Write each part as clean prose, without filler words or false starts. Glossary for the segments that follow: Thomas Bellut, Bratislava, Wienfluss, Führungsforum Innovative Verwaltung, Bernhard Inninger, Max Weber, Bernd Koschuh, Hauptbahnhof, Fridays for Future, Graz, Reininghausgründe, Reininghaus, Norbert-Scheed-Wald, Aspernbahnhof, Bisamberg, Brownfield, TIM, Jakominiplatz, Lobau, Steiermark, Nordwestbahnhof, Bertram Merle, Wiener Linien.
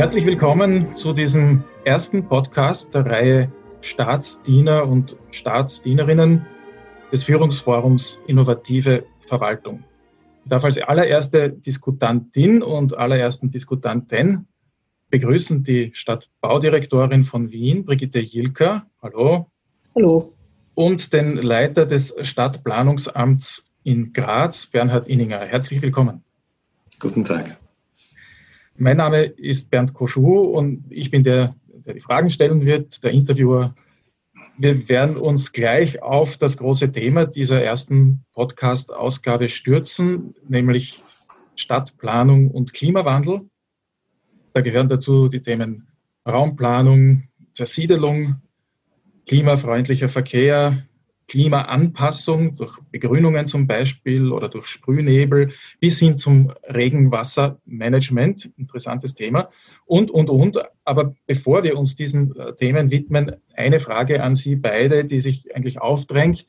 Herzlich willkommen zu diesem ersten Podcast der Reihe Staatsdiener und Staatsdienerinnen des Führungsforums Innovative Verwaltung. Ich darf als allererste Diskutantin und allerersten Diskutanten begrüßen die Stadtbaudirektorin von Wien, Brigitte Jilker. Hallo. Hallo. Und den Leiter des Stadtplanungsamts in Graz, Bernhard Inninger. Herzlich willkommen. Guten Tag. Mein Name ist Bernd Koschuh und ich bin der die Fragen stellen wird, der Interviewer. Wir werden uns gleich auf das große Thema dieser ersten Podcast-Ausgabe stürzen, nämlich Stadtplanung und Klimawandel. Da gehören dazu die Themen Raumplanung, Zersiedelung, klimafreundlicher Verkehr, Klimaanpassung durch Begrünungen zum Beispiel oder durch Sprühnebel bis hin zum Regenwassermanagement, interessantes Thema, und. Aber bevor wir uns diesen Themen widmen, eine Frage an Sie beide, die sich eigentlich aufdrängt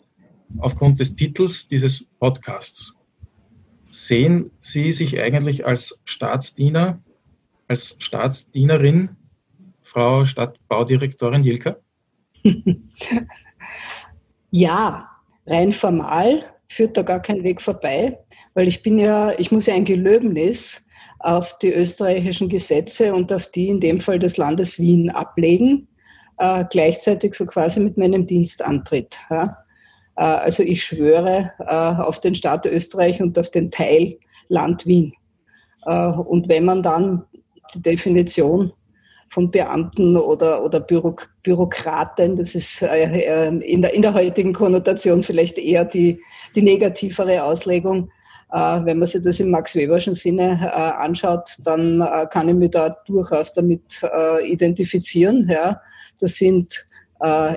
aufgrund des Titels dieses Podcasts. Sehen Sie sich eigentlich als Staatsdiener, als Staatsdienerin, Frau Stadtbaudirektorin Jilker? Ja, rein formal führt da gar kein Weg vorbei, weil ich muss ja ein Gelöbnis auf die österreichischen Gesetze und auf die in dem Fall des Landes Wien ablegen, gleichzeitig so quasi mit meinem Dienstantritt. Ja? Also ich schwöre auf den Staat Österreich und auf den Teil Land Wien. Und wenn man dann die Definition von Beamten oder Bürokraten, das ist in der heutigen Konnotation vielleicht eher die negativere Auslegung. Wenn man sich das im Max Weberschen Sinne anschaut, dann kann ich mich da durchaus damit identifizieren. Ja. Das sind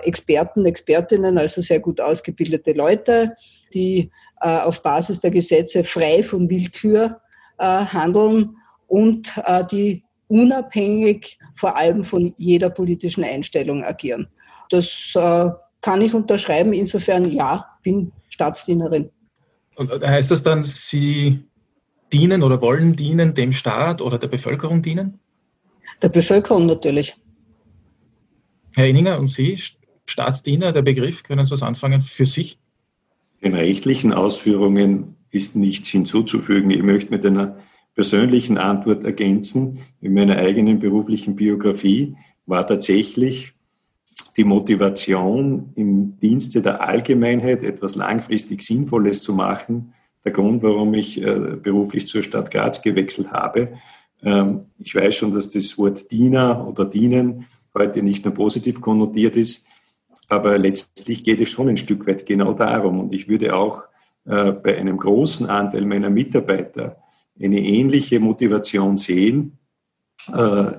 Experten, Expertinnen, also sehr gut ausgebildete Leute, die auf Basis der Gesetze frei von Willkür handeln und die unabhängig vor allem von jeder politischen Einstellung agieren. Das kann ich unterschreiben, insofern ja, bin Staatsdienerin. Und heißt das dann, Sie dienen oder wollen dienen, dem Staat oder der Bevölkerung dienen? Der Bevölkerung natürlich. Herr Inninger, und Sie, Staatsdiener, der Begriff, können Sie was anfangen für sich? Den rechtlichen Ausführungen ist nichts hinzuzufügen. Ich möchte mit einer persönlichen Antwort ergänzen. In meiner eigenen beruflichen Biografie war tatsächlich die Motivation, im Dienste der Allgemeinheit etwas langfristig Sinnvolles zu machen, der Grund, warum ich beruflich zur Stadt Graz gewechselt habe. Ich weiß schon, dass das Wort Diener oder Dienen heute nicht nur positiv konnotiert ist, aber letztlich geht es schon ein Stück weit genau darum. Und ich würde auch bei einem großen Anteil meiner Mitarbeiter eine ähnliche Motivation sehen,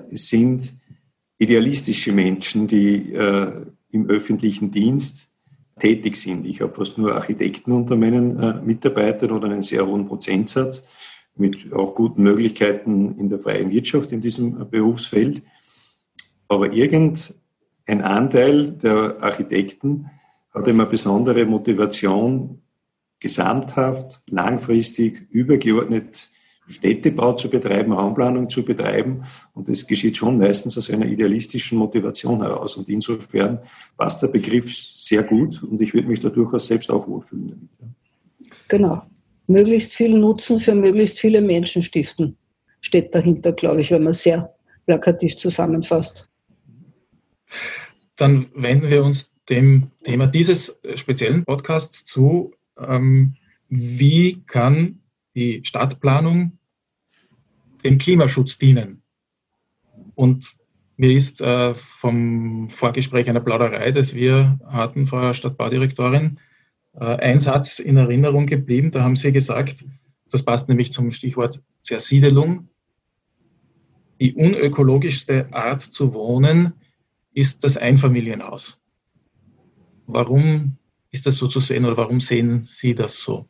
sind idealistische Menschen, die im öffentlichen Dienst tätig sind. Ich habe fast nur Architekten unter meinen Mitarbeitern oder einen sehr hohen Prozentsatz mit auch guten Möglichkeiten in der freien Wirtschaft in diesem Berufsfeld. Aber irgendein Anteil der Architekten hat immer besondere Motivation, gesamthaft, langfristig, übergeordnet Städtebau zu betreiben, Raumplanung zu betreiben, und das geschieht schon meistens aus einer idealistischen Motivation heraus, und insofern passt der Begriff sehr gut und ich würde mich da durchaus selbst auch wohlfühlen damit. Genau, möglichst viel Nutzen für möglichst viele Menschen stiften, steht dahinter, glaube ich, wenn man sehr plakativ zusammenfasst. Dann wenden wir uns dem Thema dieses speziellen Podcasts zu. Wie kann die Stadtplanung dem Klimaschutz dienen? Und mir ist vom Vorgespräch einer Plauderei, das wir hatten, Frau Stadtbaudirektorin, ein Satz in Erinnerung geblieben. Da haben Sie gesagt, das passt nämlich zum Stichwort Zersiedelung. Die unökologischste Art zu wohnen ist das Einfamilienhaus. Warum ist das so zu sehen oder warum sehen Sie das so?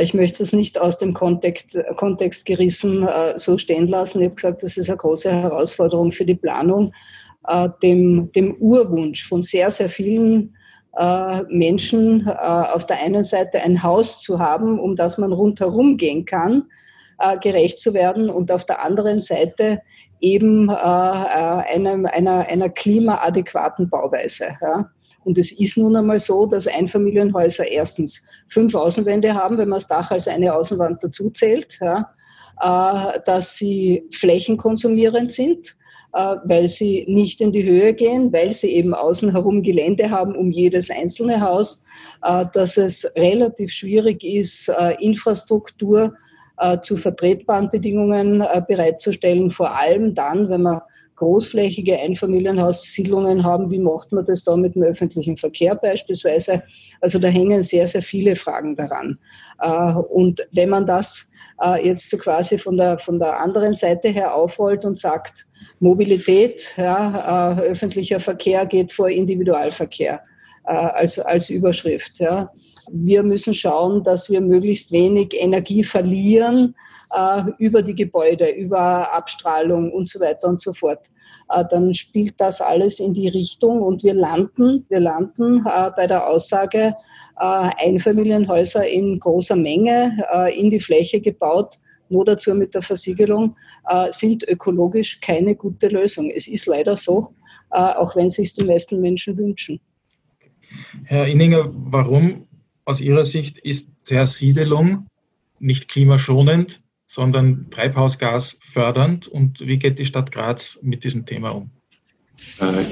Ich möchte es nicht aus dem Kontext gerissen so stehen lassen. Ich habe gesagt, das ist eine große Herausforderung für die Planung, dem Urwunsch von sehr, sehr vielen Menschen auf der einen Seite ein Haus zu haben, um das man rundherum gehen kann, gerecht zu werden, und auf der anderen Seite eben einer klimaadäquaten Bauweise. Ja. Und es ist nun einmal so, dass Einfamilienhäuser erstens 5 Außenwände haben, wenn man das Dach als eine Außenwand dazu zählt, ja, dass sie flächenkonsumierend sind, weil sie nicht in die Höhe gehen, weil sie eben außen herum Gelände haben um jedes einzelne Haus, dass es relativ schwierig ist, Infrastruktur zu vertretbaren Bedingungen bereitzustellen, vor allem dann, wenn man großflächige Einfamilienhaussiedlungen haben, wie macht man das da mit dem öffentlichen Verkehr beispielsweise? Also da hängen sehr, sehr viele Fragen daran. Und wenn man das jetzt so quasi von der anderen Seite her aufrollt und sagt, Mobilität, ja, öffentlicher Verkehr geht vor Individualverkehr als Überschrift. Ja. Wir müssen schauen, dass wir möglichst wenig Energie verlieren über die Gebäude, über Abstrahlung und so weiter und so fort. Dann spielt das alles in die Richtung und wir landen bei der Aussage, Einfamilienhäuser in großer Menge in die Fläche gebaut, nur dazu mit der Versiegelung, sind ökologisch keine gute Lösung. Es ist leider so, auch wenn es sich die meisten Menschen wünschen. Herr Inninger, warum aus Ihrer Sicht ist Zersiedelung nicht klimaschonend, sondern Treibhausgas fördernd? Und wie geht die Stadt Graz mit diesem Thema um?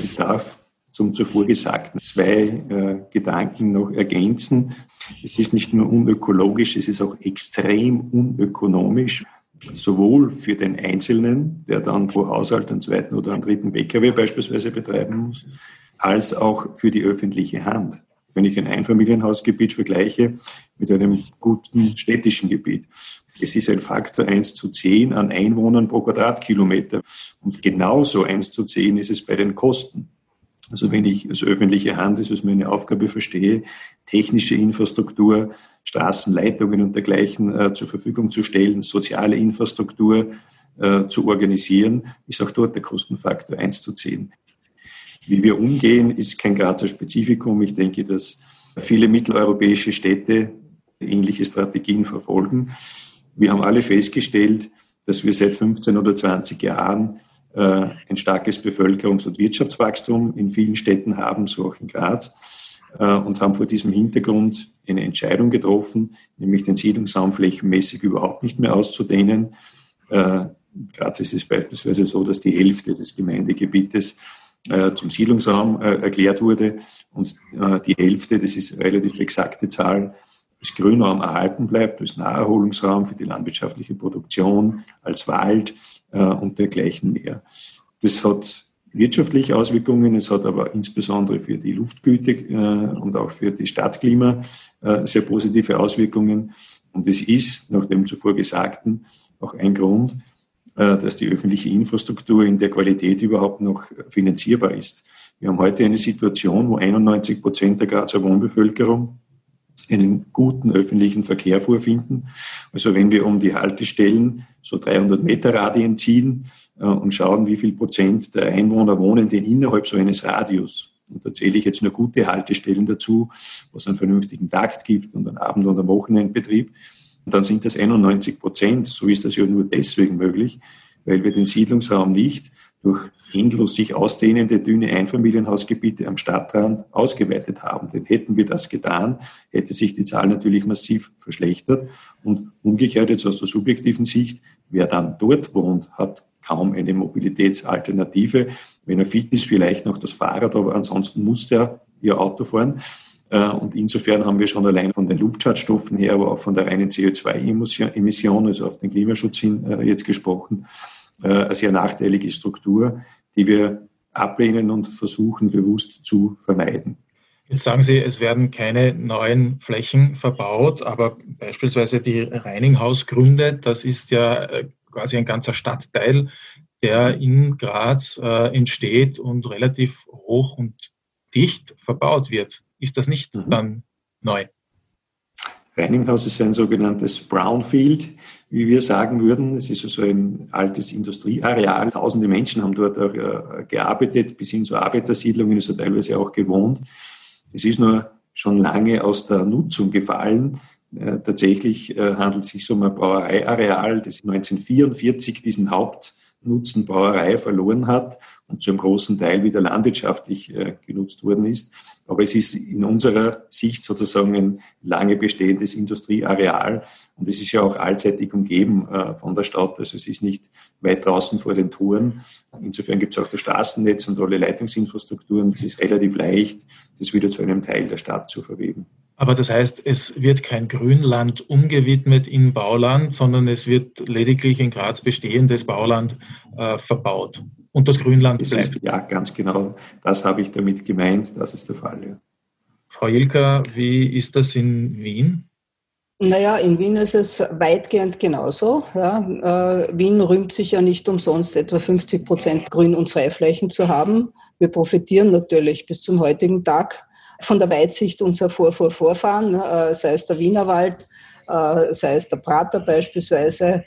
Ich darf zum zuvor Gesagten 2 Gedanken noch ergänzen. Es ist nicht nur unökologisch, es ist auch extrem unökonomisch, sowohl für den Einzelnen, der dann pro Haushalt einen 2. oder einen 3. Pkw beispielsweise betreiben muss, als auch für die öffentliche Hand. Wenn ich ein Einfamilienhausgebiet vergleiche mit einem guten städtischen Gebiet. Es ist ein Faktor 1:10 an Einwohnern pro Quadratkilometer. Und genauso 1:10 ist es bei den Kosten. Also wenn ich als öffentliche Hand, das ist meine Aufgabe, verstehe, technische Infrastruktur, Straßenleitungen und dergleichen zur Verfügung zu stellen, soziale Infrastruktur zu organisieren, ist auch dort der Kostenfaktor 1:10. Wie wir umgehen, ist kein Grazer Spezifikum. Ich denke, dass viele mitteleuropäische Städte ähnliche Strategien verfolgen. Wir haben alle festgestellt, dass wir seit 15 oder 20 Jahren ein starkes Bevölkerungs- und Wirtschaftswachstum in vielen Städten haben, so auch in Graz, und haben vor diesem Hintergrund eine Entscheidung getroffen, nämlich den Siedlungsraum flächenmäßig überhaupt nicht mehr auszudehnen. In Graz ist es beispielsweise so, dass die Hälfte des Gemeindegebietes zum Siedlungsraum erklärt wurde und die Hälfte, das ist eine relativ exakte Zahl, als Grünraum erhalten bleibt, als Naherholungsraum für die landwirtschaftliche Produktion, als Wald und dergleichen mehr. Das hat wirtschaftliche Auswirkungen, es hat aber insbesondere für die Luftgüte und auch für die Stadtklima sehr positive Auswirkungen. Und es ist, nach dem zuvor Gesagten, auch ein Grund, dass die öffentliche Infrastruktur in der Qualität überhaupt noch finanzierbar ist. Wir haben heute eine Situation, wo 91% der Grazer Wohnbevölkerung einen guten öffentlichen Verkehr vorfinden. Also wenn wir um die Haltestellen so 300 Meter Radien ziehen und schauen, wie viel Prozent der Einwohner wohnen denn innerhalb so eines Radius. Und da zähle ich jetzt nur gute Haltestellen dazu, wo es einen vernünftigen Takt gibt und einen Abend- und einen Wochenendbetrieb. Und dann sind das 91%. So ist das ja nur deswegen möglich, weil wir den Siedlungsraum nicht durch endlos sich ausdehnende, dünne Einfamilienhausgebiete am Stadtrand ausgeweitet haben. Denn hätten wir das getan, hätte sich die Zahl natürlich massiv verschlechtert. Und umgekehrt jetzt aus der subjektiven Sicht, wer dann dort wohnt, hat kaum eine Mobilitätsalternative. Wenn er fit ist, vielleicht noch das Fahrrad, aber ansonsten muss er ihr Auto fahren. Und insofern haben wir schon allein von den Luftschadstoffen her, aber auch von der reinen CO2-Emission, also auf den Klimaschutz hin jetzt gesprochen, eine sehr nachteilige Struktur, die wir ablehnen und versuchen bewusst zu vermeiden. Jetzt sagen Sie, es werden keine neuen Flächen verbaut, aber beispielsweise die Reininghausgründe, das ist ja quasi ein ganzer Stadtteil, der in Graz entsteht und relativ hoch und dicht verbaut wird. Ist das nicht dann neu? Reininghaus ist ein sogenanntes Brownfield, wie wir sagen würden. Es ist so ein altes Industrieareal. Tausende Menschen haben dort auch gearbeitet, bis hin zu Arbeitersiedlungen, ist er teilweise auch gewohnt. Es ist nur schon lange aus der Nutzung gefallen. Tatsächlich handelt es sich um ein Brauereiareal, das 1944 diesen Hauptnutzungsbereich Nutzenbrauerei verloren hat und zu einem großen Teil wieder landwirtschaftlich genutzt worden ist. Aber es ist in unserer Sicht sozusagen ein lange bestehendes Industrieareal und es ist ja auch allseitig umgeben von der Stadt. Also es ist nicht weit draußen vor den Toren. Insofern gibt es auch das Straßennetz und alle Leitungsinfrastrukturen. Es ist relativ leicht, das wieder zu einem Teil der Stadt zu verweben. Aber das heißt, es wird kein Grünland umgewidmet in Bauland, sondern es wird lediglich in Graz bestehendes Bauland verbaut. Und das Grünland das bleibt. Ja, ganz genau. Das habe ich damit gemeint. Das ist der Fall. Ja. Frau Jilker, wie ist das in Wien? Naja, in Wien ist es weitgehend genauso. Ja. Wien rühmt sich ja nicht umsonst, etwa 50% Grün- und Freiflächen zu haben. Wir profitieren natürlich bis zum heutigen Tag von der Weitsicht unserer Vorfahren, sei es der Wienerwald, sei es der Prater beispielsweise,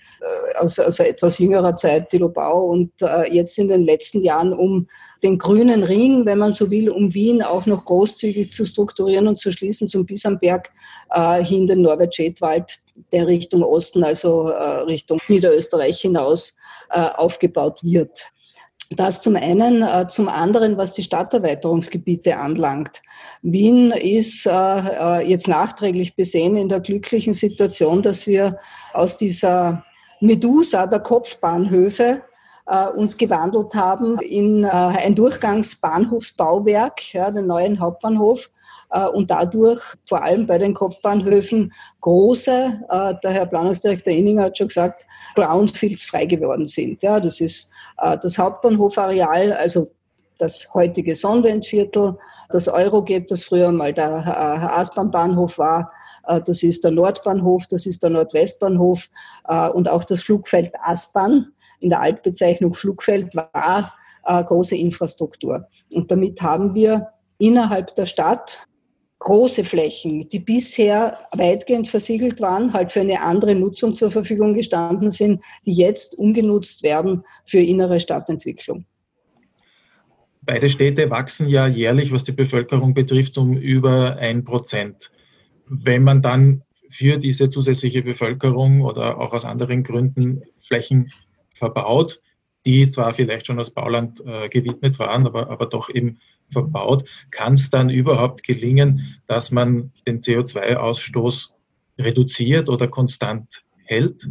aus etwas jüngerer Zeit die Lobau und jetzt in den letzten Jahren um den grünen Ring, wenn man so will, um Wien auch noch großzügig zu strukturieren und zu schließen zum Bisamberg hin den Norbert-Scheed-Wald, der Richtung Osten, also Richtung Niederösterreich hinaus aufgebaut wird. Das zum einen, zum anderen, was die Stadterweiterungsgebiete anlangt. Wien ist jetzt nachträglich besehen in der glücklichen Situation, dass wir aus dieser Medusa der Kopfbahnhöfe uns gewandelt haben in ein Durchgangsbahnhofsbauwerk, ja, den neuen Hauptbahnhof, und dadurch vor allem bei den Kopfbahnhöfen große, der Herr Planungsdirektor Inninger hat schon gesagt, Brownfields frei geworden sind. Ja, das ist das Hauptbahnhofareal, also das heutige Sonnwendviertel, das Eurogate, das früher mal der Aspernbahnhof war, das ist der Nordbahnhof, das ist der Nordwestbahnhof und auch das Flugfeld Aspern, in der Altbezeichnung Flugfeld, war große Infrastruktur. Und damit haben wir innerhalb der Stadt große Flächen, die bisher weitgehend versiegelt waren, halt für eine andere Nutzung zur Verfügung gestanden sind, die jetzt umgenutzt werden für innere Stadtentwicklung. Beide Städte wachsen ja jährlich, was die Bevölkerung betrifft, um über 1%. Wenn man dann für diese zusätzliche Bevölkerung oder auch aus anderen Gründen Flächen verbaut, die zwar vielleicht schon als Bauland gewidmet waren, aber doch eben verbaut, kann es dann überhaupt gelingen, dass man den CO2-Ausstoß reduziert oder konstant hält?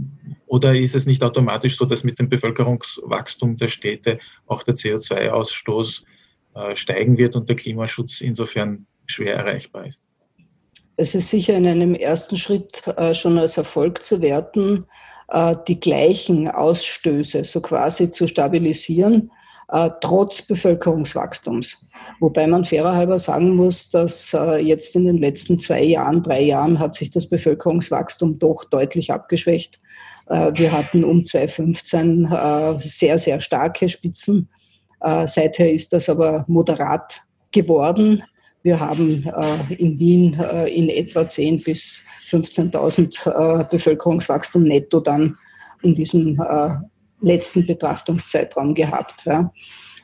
Oder ist es nicht automatisch so, dass mit dem Bevölkerungswachstum der Städte auch der CO2-Ausstoß steigen wird und der Klimaschutz insofern schwer erreichbar ist? Es ist sicher in einem ersten Schritt schon als Erfolg zu werten, die gleichen Ausstöße so quasi zu stabilisieren, trotz Bevölkerungswachstums. Wobei man fairer halber sagen muss, dass jetzt in den letzten 2 Jahren, 3 Jahren hat sich das Bevölkerungswachstum doch deutlich abgeschwächt. Wir hatten um 2015 sehr, sehr starke Spitzen. Seither ist das aber moderat geworden. Wir haben in Wien in etwa 10.000 bis 15.000 Bevölkerungswachstum netto dann in diesem letzten Betrachtungszeitraum gehabt. Ja.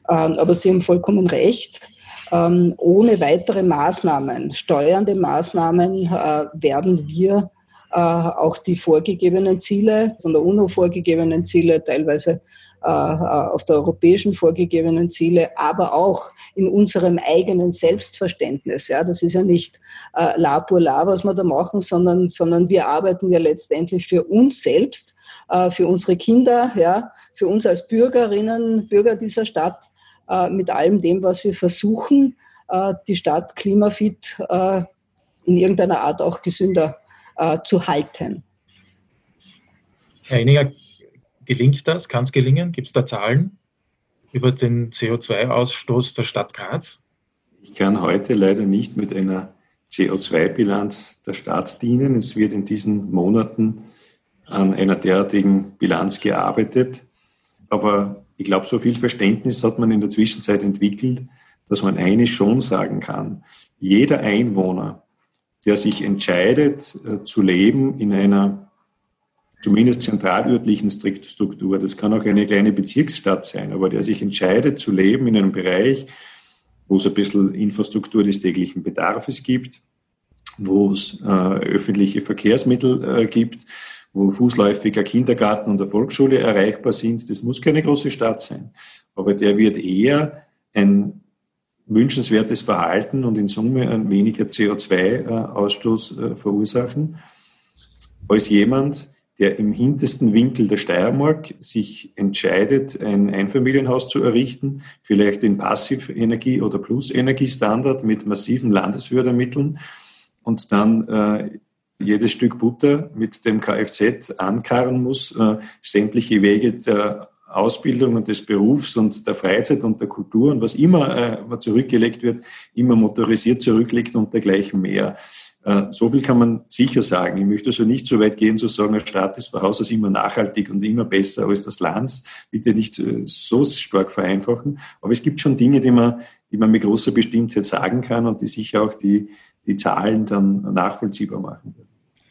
Aber Sie haben vollkommen recht, ohne weitere Maßnahmen, steuernde Maßnahmen, werden wir auch die vorgegebenen Ziele, von der UNO vorgegebenen Ziele, teilweise auf der europäischen vorgegebenen Ziele, aber auch in unserem eigenen Selbstverständnis. Ja, das ist ja nicht la pour la, was wir da machen, sondern wir arbeiten ja letztendlich für uns selbst, für unsere Kinder, ja, für uns als Bürgerinnen, Bürger dieser Stadt, mit allem dem, was wir versuchen, die Stadt klimafit in irgendeiner Art auch gesünder zu halten. Herr Inninger, gelingt das? Kann es gelingen? Gibt es da Zahlen über den CO2-Ausstoß der Stadt Graz? Ich kann heute leider nicht mit einer CO2-Bilanz der Stadt dienen. Es wird in diesen Monaten an einer derartigen Bilanz gearbeitet. Aber ich glaube, so viel Verständnis hat man in der Zwischenzeit entwickelt, dass man eines schon sagen kann. Jeder Einwohner, der sich entscheidet zu leben in einer zumindest zentralörtlichen Struktur, das kann auch eine kleine Bezirksstadt sein, aber der sich entscheidet zu leben in einem Bereich, wo es ein bisschen Infrastruktur des täglichen Bedarfes gibt, wo es öffentliche Verkehrsmittel gibt, wo fußläufiger Kindergarten und eine Volksschule erreichbar sind. Das muss keine große Stadt sein. Aber der wird eher ein wünschenswertes Verhalten und in Summe ein weniger CO2-Ausstoß verursachen, als jemand, der im hintersten Winkel der Steiermark sich entscheidet, ein Einfamilienhaus zu errichten, vielleicht in Passivenergie- oder Plusenergiestandard mit massiven Landesfördermitteln und dann jedes Stück Butter mit dem Kfz ankarren muss, sämtliche Wege der Ausbildung und des Berufs und der Freizeit und der Kultur und was immer zurückgelegt wird, immer motorisiert zurücklegt und dergleichen mehr. So viel kann man sicher sagen. Ich möchte also nicht so weit gehen, zu sagen, ein Staat ist von Haus aus immer nachhaltig und immer besser als das Land. Bitte nicht so stark vereinfachen. Aber es gibt schon Dinge, die man mit großer Bestimmtheit sagen kann und die sicher auch die Zahlen dann nachvollziehbar machen werden.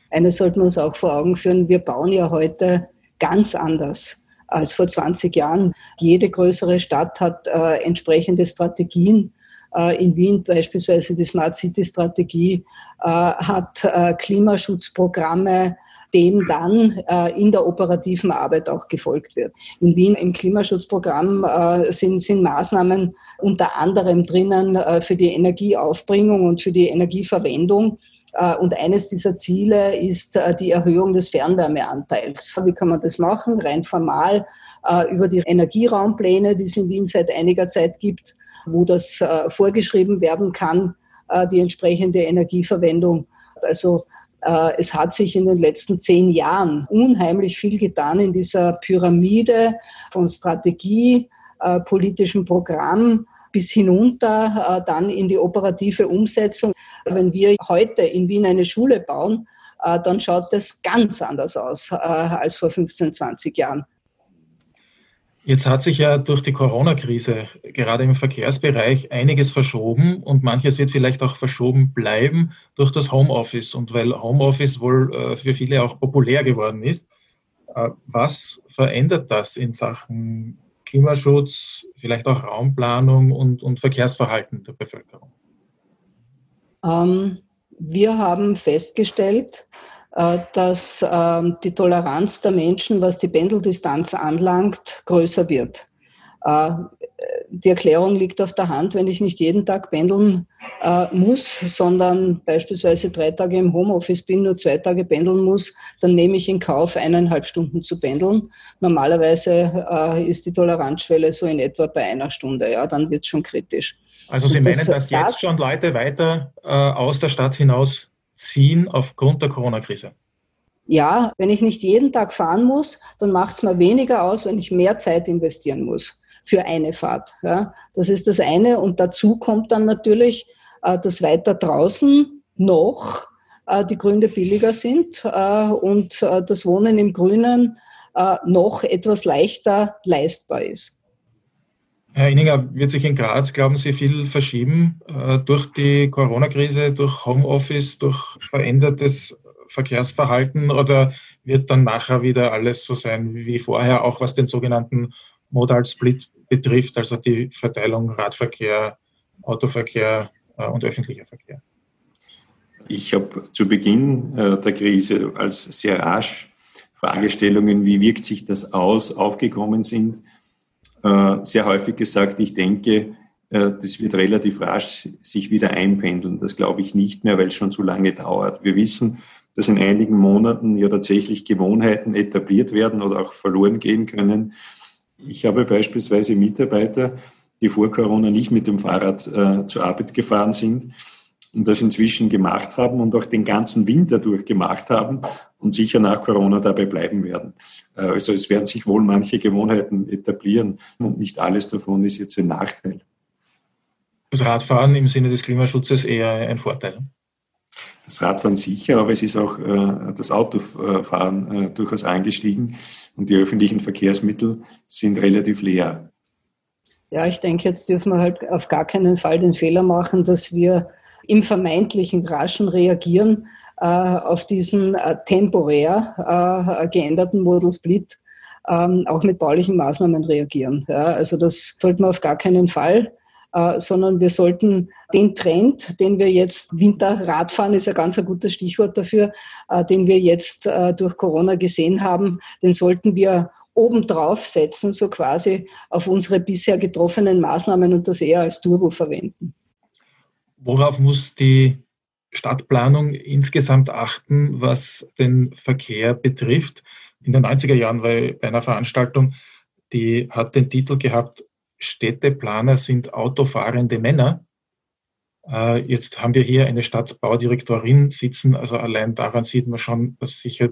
Eines sollten wir uns auch vor Augen führen. Wir bauen ja heute ganz anders als vor 20 Jahren. Jede größere Stadt hat entsprechende Strategien. In Wien beispielsweise die Smart-City-Strategie hat Klimaschutzprogramme, dem dann in der operativen Arbeit auch gefolgt wird. In Wien im Klimaschutzprogramm sind Maßnahmen unter anderem drinnen für die Energieaufbringung und für die Energieverwendung. Und eines dieser Ziele ist die Erhöhung des Fernwärmeanteils. Wie kann man das machen? Rein formal über die Energieraumpläne, die es in Wien seit einiger Zeit gibt, wo das vorgeschrieben werden kann, die entsprechende Energieverwendung. Also es hat sich in den letzten 10 Jahren unheimlich viel getan in dieser Pyramide von Strategie, politischem Programm bis hinunter, dann in die operative Umsetzung. Wenn wir heute in Wien eine Schule bauen, dann schaut das ganz anders aus als vor 15, 20 Jahren. Jetzt hat sich ja durch die Corona-Krise gerade im Verkehrsbereich einiges verschoben und manches wird vielleicht auch verschoben bleiben durch das Homeoffice. Und weil Homeoffice wohl für viele auch populär geworden ist, was verändert das in Sachen Klimaschutz, vielleicht auch Raumplanung und Verkehrsverhalten der Bevölkerung? Wir haben festgestellt, dass die Toleranz der Menschen, was die Pendeldistanz anlangt, größer wird. Die Erklärung liegt auf der Hand, wenn ich nicht jeden Tag pendeln muss, sondern beispielsweise 3 Tage im Homeoffice bin, nur 2 Tage pendeln muss, dann nehme ich in Kauf, 1,5 Stunden zu pendeln. Normalerweise ist die Toleranzschwelle so in etwa bei 1 Stunde. Ja, dann wird es schon kritisch. Also Sie meinen, dass jetzt schon Leute weiter aus der Stadt hinausziehen aufgrund der Corona-Krise? Ja, wenn ich nicht jeden Tag fahren muss, dann macht es mir weniger aus, wenn ich mehr Zeit investieren muss für eine Fahrt. Ja, das ist das eine. Und dazu kommt dann natürlich, dass weiter draußen noch die Gründe billiger sind und das Wohnen im Grünen noch etwas leichter leistbar ist. Herr Inninger, wird sich in Graz, glauben Sie, viel verschieben durch die Corona-Krise, durch Homeoffice, durch verändertes Verkehrsverhalten oder wird dann nachher wieder alles so sein wie vorher, auch was den sogenannten Modal Split betrifft, also die Verteilung Radverkehr, Autoverkehr und öffentlicher Verkehr? Ich habe zu Beginn der Krise, als sehr rasch Fragestellungen, wie wirkt sich das aus, aufgekommen sind, sehr häufig gesagt, ich denke, das wird relativ rasch sich wieder einpendeln. Das glaube ich nicht mehr, weil es schon zu lange dauert. Wir wissen, dass in einigen Monaten ja tatsächlich Gewohnheiten etabliert werden oder auch verloren gehen können. Ich habe beispielsweise Mitarbeiter, die vor Corona nicht mit dem Fahrrad zur Arbeit gefahren sind und das inzwischen gemacht haben und auch den ganzen Winter durch gemacht haben und sicher nach Corona dabei bleiben werden. Also es werden sich wohl manche Gewohnheiten etablieren und nicht alles davon ist jetzt ein Nachteil. Das Radfahren im Sinne des Klimaschutzes eher ein Vorteil? Das Radfahren sicher, aber es ist auch das Autofahren durchaus angestiegen und die öffentlichen Verkehrsmittel sind relativ leer. Ja, ich denke, jetzt dürfen wir halt auf gar keinen Fall den Fehler machen, dass wir im vermeintlichen raschen Reagieren auf diesen temporär geänderten Modal Split auch mit baulichen Maßnahmen reagieren. Ja, also das sollte man auf gar keinen Fall. sondern wir sollten den Trend, den wir jetzt, Winterradfahren ist ein ganz ein gutes Stichwort dafür, den wir jetzt durch Corona gesehen haben, den sollten wir obendrauf setzen, so quasi auf unsere bisher getroffenen Maßnahmen und das eher als Turbo verwenden. Worauf muss die Stadtplanung insgesamt achten, was den Verkehr betrifft? In den 90er Jahren war ich bei einer Veranstaltung, die hat den Titel gehabt, Städteplaner sind autofahrende Männer. Jetzt haben wir hier eine Stadtbaudirektorin sitzen, also allein daran sieht man schon, dass sicher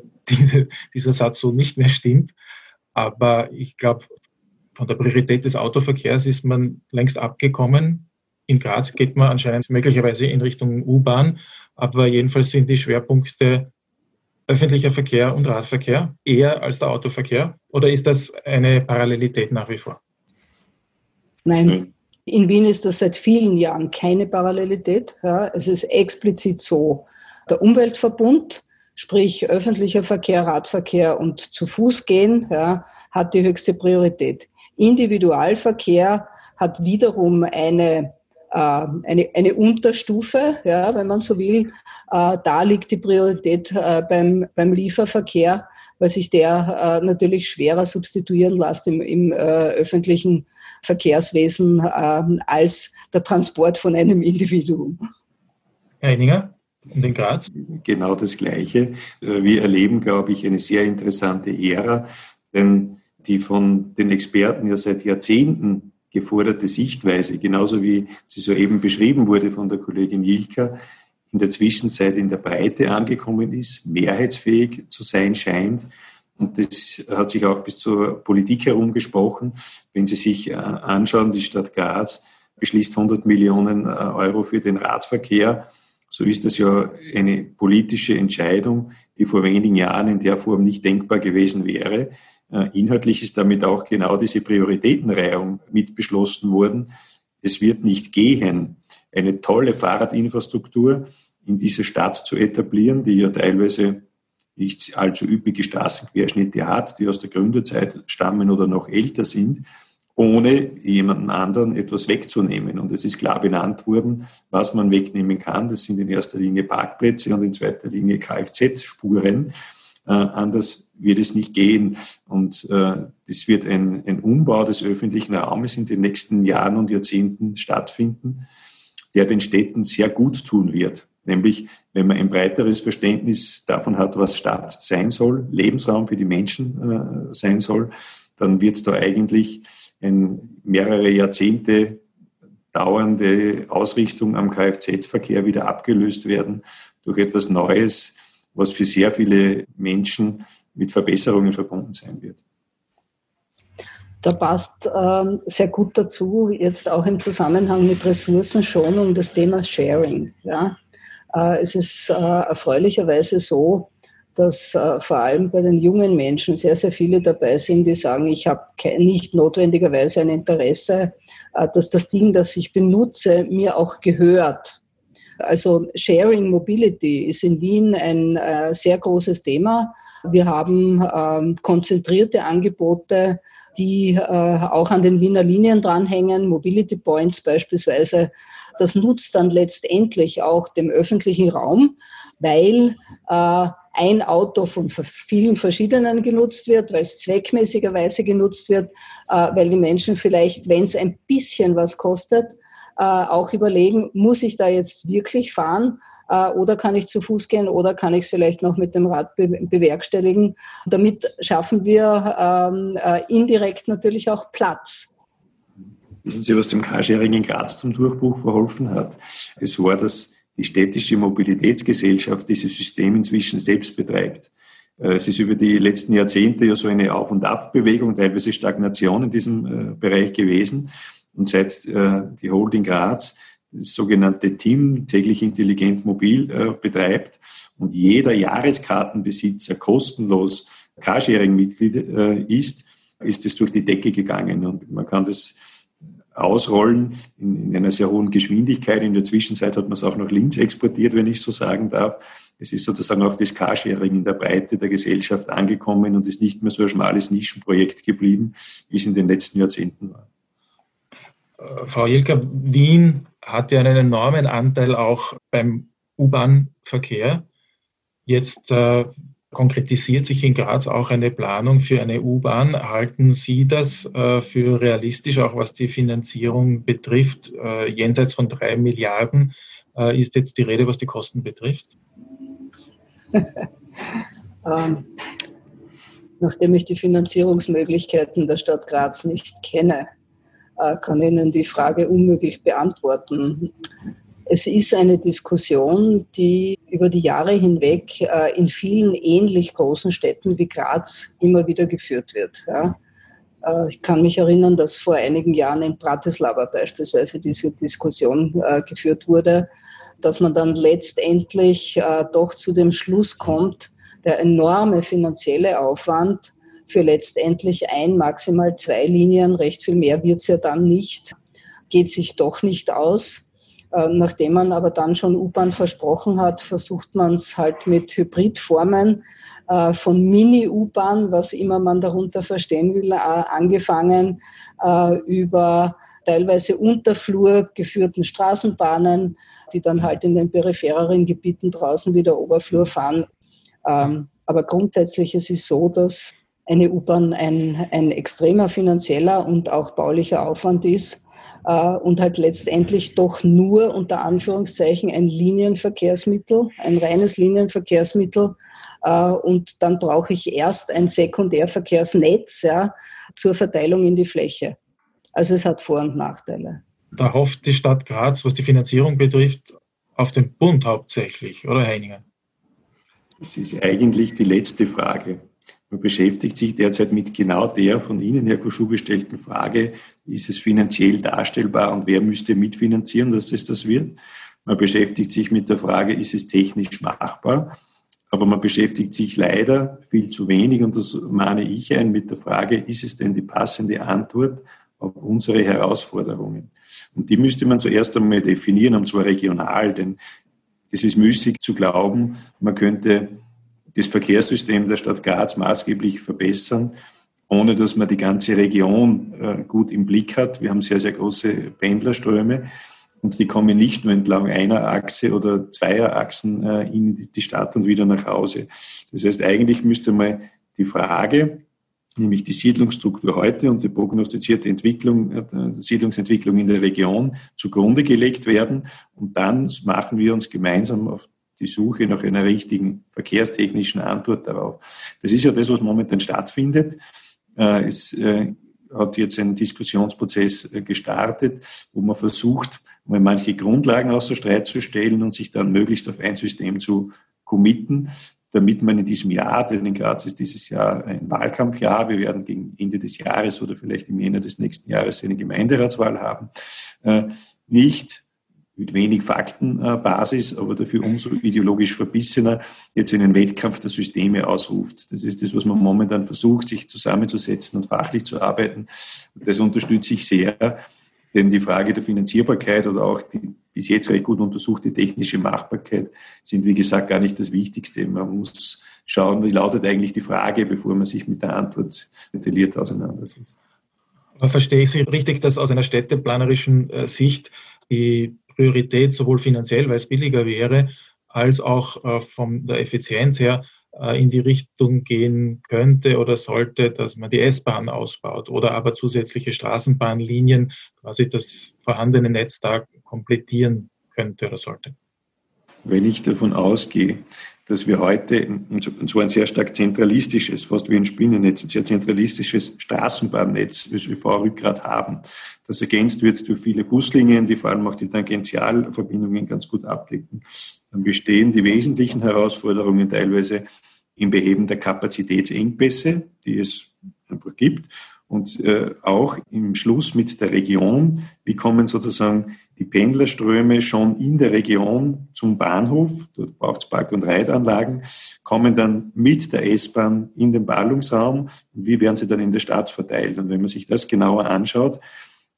dieser Satz so nicht mehr stimmt. Aber ich glaube, von der Priorität des Autoverkehrs ist man längst abgekommen. In Graz geht man anscheinend möglicherweise in Richtung U-Bahn, aber jedenfalls sind die Schwerpunkte öffentlicher Verkehr und Radverkehr eher als der Autoverkehr. Oder ist das eine Parallelität nach wie vor? Nein, in Wien ist das seit vielen Jahren keine Parallelität. Ja, es ist explizit so. Der Umweltverbund, sprich öffentlicher Verkehr, Radverkehr und zu Fuß gehen, ja, hat die höchste Priorität. Individualverkehr hat wiederum eine Unterstufe, ja, wenn man so will. Da liegt die Priorität beim Lieferverkehr, weil sich der natürlich schwerer substituieren lässt im öffentlichen Verkehrswesen als der Transport von einem Individuum. Herr Inninger, in Graz? Genau das Gleiche. Wir erleben, glaube ich, eine sehr interessante Ära, denn die von den Experten ja seit Jahrzehnten geforderte Sichtweise, genauso wie sie soeben beschrieben wurde von der Kollegin Jilker, in der Zwischenzeit in der Breite angekommen ist, mehrheitsfähig zu sein scheint. Und das hat sich auch bis zur Politik herumgesprochen. Wenn Sie sich anschauen, die Stadt Graz beschließt 100 Millionen Euro für den Radverkehr. So ist das ja eine politische Entscheidung, die vor wenigen Jahren in der Form nicht denkbar gewesen wäre. Inhaltlich ist damit auch genau diese Prioritätenreihung mit beschlossen worden. Es wird nicht gehen, eine tolle Fahrradinfrastruktur in dieser Stadt zu etablieren, die ja teilweise nicht allzu üppige Straßenquerschnitte hat, die aus der Gründerzeit stammen oder noch älter sind, ohne jemanden anderen etwas wegzunehmen. Und es ist klar benannt worden, was man wegnehmen kann. Das sind in erster Linie Parkplätze und in zweiter Linie Kfz-Spuren. Anders wird es nicht gehen. Und es wird ein Umbau des öffentlichen Raumes in den nächsten Jahren und Jahrzehnten stattfinden, der den Städten sehr gut tun wird. Nämlich, wenn man ein breiteres Verständnis davon hat, was Stadt sein soll, Lebensraum für die Menschen sein soll, dann wird da eigentlich eine mehrere Jahrzehnte dauernde Ausrichtung am Kfz-Verkehr wieder abgelöst werden durch etwas Neues, was für sehr viele Menschen mit Verbesserungen verbunden sein wird. Da passt sehr gut dazu, jetzt auch im Zusammenhang mit Ressourcenschonung, das Thema Sharing. Ja? Es ist erfreulicherweise so, dass vor allem bei den jungen Menschen sehr, sehr viele dabei sind, die sagen, ich habe nicht notwendigerweise ein Interesse, dass das Ding, das ich benutze, mir auch gehört. Also Sharing Mobility ist in Wien ein sehr großes Thema. Wir haben konzentrierte Angebote, die auch an den Wiener Linien dranhängen, Mobility Points beispielsweise. Das nutzt dann letztendlich auch dem öffentlichen Raum, weil ein Auto von vielen verschiedenen genutzt wird, weil es zweckmäßigerweise genutzt wird, weil die Menschen vielleicht, wenn es ein bisschen was kostet, auch überlegen, muss ich da jetzt wirklich fahren oder kann ich zu Fuß gehen oder kann ich es vielleicht noch mit dem Rad bewerkstelligen. Damit schaffen wir indirekt natürlich auch Platz. Wissen Sie, was dem Carsharing in Graz zum Durchbruch verholfen hat? Es war, dass die städtische Mobilitätsgesellschaft dieses System inzwischen selbst betreibt. Es ist über die letzten Jahrzehnte ja so eine Auf- und Ab-Bewegung, teilweise Stagnation in diesem Bereich gewesen. Und seit die Holding Graz das sogenannte TIM, täglich intelligent mobil, betreibt und jeder Jahreskartenbesitzer kostenlos Carsharing-Mitglied ist, ist es durch die Decke gegangen. Und man kann das ausrollen in einer sehr hohen Geschwindigkeit. In der Zwischenzeit hat man es auch nach Linz exportiert, wenn ich so sagen darf. Es ist sozusagen auch das Carsharing in der Breite der Gesellschaft angekommen und ist nicht mehr so ein schmales Nischenprojekt geblieben, wie es in den letzten Jahrzehnten war. Frau Jilker, Wien hat ja einen enormen Anteil auch beim U-Bahn-Verkehr. Jetzt konkretisiert sich in Graz auch eine Planung für eine U-Bahn. Halten Sie das für realistisch, auch was die Finanzierung betrifft? Jenseits von 3 Milliarden ist jetzt die Rede, was die Kosten betrifft. Nachdem ich die Finanzierungsmöglichkeiten der Stadt Graz nicht kenne, kann Ihnen die Frage unmöglich beantworten. Es ist eine Diskussion, die über die Jahre hinweg in vielen ähnlich großen Städten wie Graz immer wieder geführt wird. Ich kann mich erinnern, dass vor einigen Jahren in Bratislava beispielsweise diese Diskussion geführt wurde, dass man dann letztendlich doch zu dem Schluss kommt, der enorme finanzielle Aufwand für letztendlich 1, maximal 2 Linien, recht viel mehr wird's ja dann nicht, geht sich doch nicht aus. Nachdem man aber dann schon U-Bahn versprochen hat, versucht man es halt mit Hybridformen von Mini-U-Bahn, was immer man darunter verstehen will, angefangen über teilweise Unterflur geführten Straßenbahnen, die dann halt in den periphereren Gebieten draußen wieder Oberflur fahren. Aber grundsätzlich ist es so, dass eine U-Bahn ein extremer finanzieller und auch baulicher Aufwand ist und halt letztendlich doch nur unter Anführungszeichen ein Linienverkehrsmittel, ein reines Linienverkehrsmittel. Und dann brauche ich erst ein Sekundärverkehrsnetz, ja, zur Verteilung in die Fläche. Also es hat Vor- und Nachteile. Da hofft die Stadt Graz, was die Finanzierung betrifft, auf den Bund hauptsächlich, oder Heininger? Das ist eigentlich die letzte Frage. Man beschäftigt sich derzeit mit genau der von Ihnen, Herr Koschuh, gestellten Frage, ist es finanziell darstellbar und wer müsste mitfinanzieren, dass es das wird? Man beschäftigt sich mit der Frage, ist es technisch machbar? Aber man beschäftigt sich leider viel zu wenig, und das mahne ich ein, mit der Frage, ist es denn die passende Antwort auf unsere Herausforderungen? Und die müsste man zuerst einmal definieren, und zwar regional, denn es ist müßig zu glauben, man könnte das Verkehrssystem der Stadt Graz maßgeblich verbessern, ohne dass man die ganze Region gut im Blick hat. Wir haben sehr, sehr große Pendlerströme und die kommen nicht nur entlang einer Achse oder zweier Achsen in die Stadt und wieder nach Hause. Das heißt, eigentlich müsste man die Frage, nämlich die Siedlungsstruktur heute und die prognostizierte Siedlungsentwicklung in der Region zugrunde gelegt werden. Und dann machen wir uns gemeinsam auf die Suche nach einer richtigen verkehrstechnischen Antwort darauf. Das ist ja das, was momentan stattfindet. Es hat jetzt einen Diskussionsprozess gestartet, wo man versucht, mal manche Grundlagen außer Streit zu stellen und sich dann möglichst auf ein System zu committen, damit man in diesem Jahr, denn in Graz ist dieses Jahr ein Wahlkampfjahr, wir werden gegen Ende des Jahres oder vielleicht im Jänner des nächsten Jahres eine Gemeinderatswahl haben, nicht mit wenig Faktenbasis, aber dafür umso ideologisch verbissener jetzt einen Wettkampf der Systeme ausruft. Das ist das, was man momentan versucht, sich zusammenzusetzen und fachlich zu arbeiten. Das unterstütze ich sehr, denn die Frage der Finanzierbarkeit oder auch die bis jetzt recht gut untersuchte technische Machbarkeit sind, wie gesagt, gar nicht das Wichtigste. Man muss schauen, wie lautet eigentlich die Frage, bevor man sich mit der Antwort detailliert auseinandersetzt. Verstehe ich Sie richtig, dass aus einer städteplanerischen Sicht die Priorität sowohl finanziell, weil es billiger wäre, als auch von der Effizienz her in die Richtung gehen könnte oder sollte, dass man die S-Bahn ausbaut oder aber zusätzliche Straßenbahnlinien quasi das vorhandene Netz da komplettieren könnte oder sollte? Wenn ich davon ausgehe, dass wir heute, und zwar ein sehr stark zentralistisches, fast wie ein Spinnennetz, ein sehr zentralistisches Straßenbahnnetz, ÖSV-Rückgrat haben, das ergänzt wird durch viele Buslinien, die vor allem auch die Tangentialverbindungen ganz gut abdecken, dann bestehen die wesentlichen Herausforderungen teilweise im Beheben der Kapazitätsengpässe, die es einfach gibt, und auch im Schluss mit der Region, wie kommen sozusagen die Pendlerströme schon in der Region zum Bahnhof, dort braucht es Park- und Reitanlagen, kommen dann mit der S-Bahn in den Ballungsraum und wie werden sie dann in der Stadt verteilt? Und wenn man sich das genauer anschaut,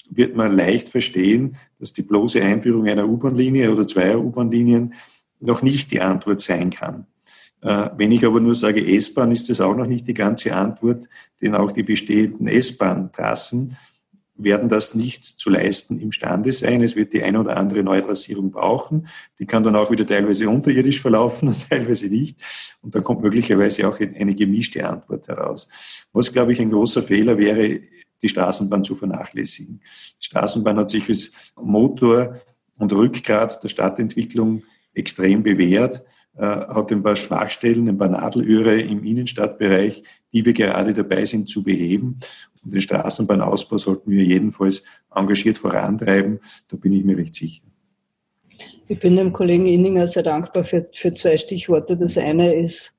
wird man leicht verstehen, dass die bloße Einführung einer U-Bahn-Linie oder 2er U-Bahn-Linien noch nicht die Antwort sein kann. Wenn ich aber nur sage S-Bahn, ist das auch noch nicht die ganze Antwort, denn auch die bestehenden S-Bahn-Trassen werden das nicht zu leisten imstande sein. Es wird die ein oder andere Neutrassierung brauchen. Die kann dann auch wieder teilweise unterirdisch verlaufen und teilweise nicht. Und dann kommt möglicherweise auch eine gemischte Antwort heraus. Was, glaube ich, ein großer Fehler wäre, die Straßenbahn zu vernachlässigen. Die Straßenbahn hat sich als Motor und Rückgrat der Stadtentwicklung extrem bewährt, hat ein paar Schwachstellen, ein paar Nadelöhre im Innenstadtbereich, die wir gerade dabei sind zu beheben. Und den Straßenbahnausbau sollten wir jedenfalls engagiert vorantreiben. Da bin ich mir recht sicher. Ich bin dem Kollegen Inninger sehr dankbar für zwei Stichworte. Das eine ist,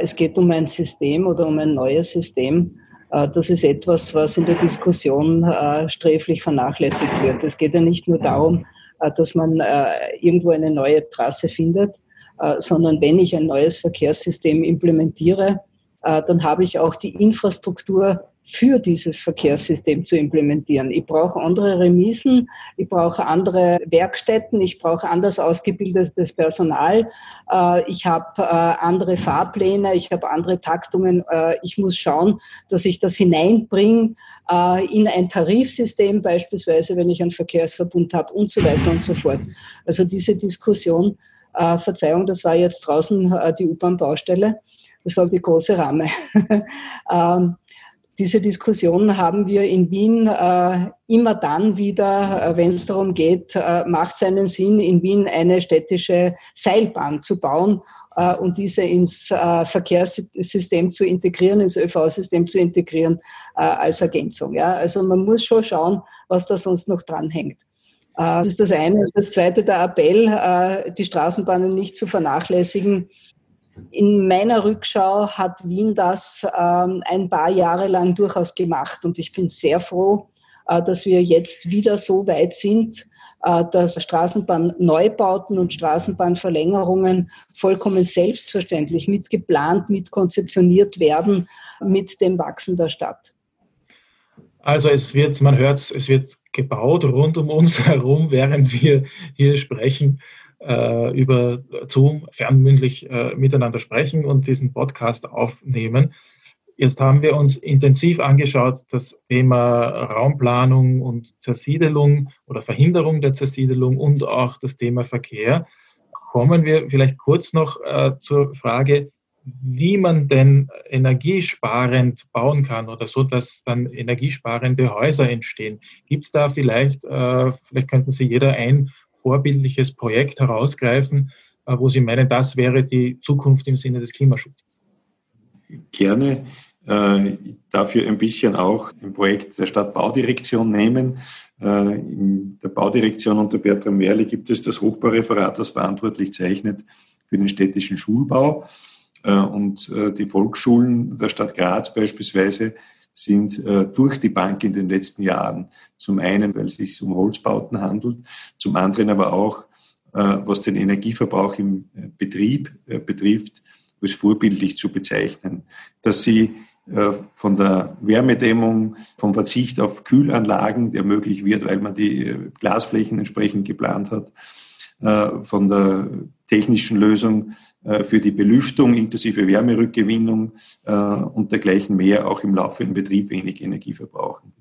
es geht um ein System oder um ein neues System. Das ist etwas, was in der Diskussion sträflich vernachlässigt wird. Es geht ja nicht nur darum, dass man irgendwo eine neue Trasse findet, sondern wenn ich ein neues Verkehrssystem implementiere, dann habe ich auch die Infrastruktur für dieses Verkehrssystem zu implementieren. Ich brauche andere Remisen, ich brauche andere Werkstätten, ich brauche anders ausgebildetes Personal, ich habe andere Fahrpläne, ich habe andere Taktungen. Ich muss schauen, dass ich das hineinbringe in ein Tarifsystem, beispielsweise, wenn ich einen Verkehrsverbund habe und so weiter und so fort. Also diese Diskussion, Verzeihung, das war jetzt draußen die U-Bahn-Baustelle, das war die große Ramme. Diese Diskussion haben wir in Wien immer dann wieder, wenn es darum geht, macht es einen Sinn, in Wien eine städtische Seilbahn zu bauen und diese ins Verkehrssystem zu integrieren, ins ÖV-System zu integrieren als Ergänzung. Ja? Also man muss schon schauen, was da sonst noch dranhängt. Das ist das eine. Das zweite, der Appell, die Straßenbahnen nicht zu vernachlässigen. In meiner Rückschau hat Wien das ein paar Jahre lang durchaus gemacht und ich bin sehr froh, dass wir jetzt wieder so weit sind, dass Straßenbahnneubauten und Straßenbahnverlängerungen vollkommen selbstverständlich mitgeplant, mitkonzeptioniert werden mit dem Wachsen der Stadt. Also man hört es, es wird gebaut rund um uns herum, während wir hier sprechen. Über Zoom fernmündlich miteinander sprechen und diesen Podcast aufnehmen. Jetzt haben wir uns intensiv angeschaut, das Thema Raumplanung und Zersiedelung oder Verhinderung der Zersiedelung und auch das Thema Verkehr. Kommen wir vielleicht kurz noch zur Frage, wie man denn energiesparend bauen kann oder so, dass dann energiesparende Häuser entstehen. Gibt es da vielleicht könnten Sie jeder ein vorbildliches Projekt herausgreifen, wo Sie meinen, das wäre die Zukunft im Sinne des Klimaschutzes? Gerne. Dafür ein bisschen auch ein Projekt der Stadtbaudirektion nehmen. In der Baudirektion unter Bertram Merle gibt es das Hochbaureferat, das verantwortlich zeichnet für den städtischen Schulbau. Und die Volksschulen der Stadt Graz beispielsweise sind durch die Bank in den letzten Jahren. Zum einen, weil es sich um Holzbauten handelt, zum anderen aber auch, was den Energieverbrauch im Betrieb betrifft, als vorbildlich zu bezeichnen. Dass sie von der Wärmedämmung, vom Verzicht auf Kühlanlagen, der möglich wird, weil man die Glasflächen entsprechend geplant hat, von der technischen Lösung für die Belüftung inklusive Wärmerückgewinnung und dergleichen mehr auch im laufenden Betrieb wenig Energie verbrauchen.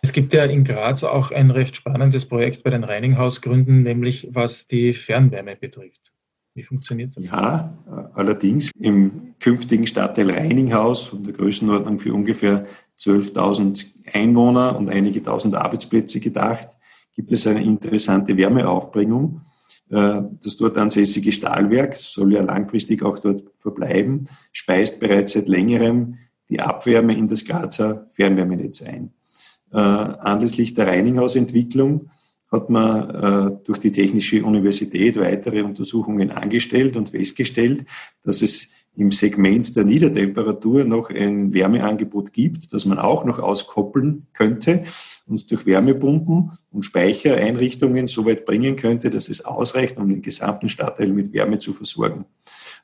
Es gibt ja in Graz auch ein recht spannendes Projekt bei den Reininghausgründen, nämlich was die Fernwärme betrifft. Wie funktioniert das? Ja, allerdings im künftigen Stadtteil Reininghaus in der Größenordnung für ungefähr 12.000 Einwohner und einige tausend Arbeitsplätze gedacht, gibt es eine interessante Wärmeaufbringung. Das dort ansässige Stahlwerk soll ja langfristig auch dort verbleiben, speist bereits seit längerem die Abwärme in das Grazer Fernwärmenetz ein. Anlässlich der Reininghausentwicklung hat man durch die Technische Universität weitere Untersuchungen angestellt und festgestellt, dass es im Segment der Niedertemperatur noch ein Wärmeangebot gibt, das man auch noch auskoppeln könnte und durch Wärmepumpen und Speichereinrichtungen so weit bringen könnte, dass es ausreicht, um den gesamten Stadtteil mit Wärme zu versorgen.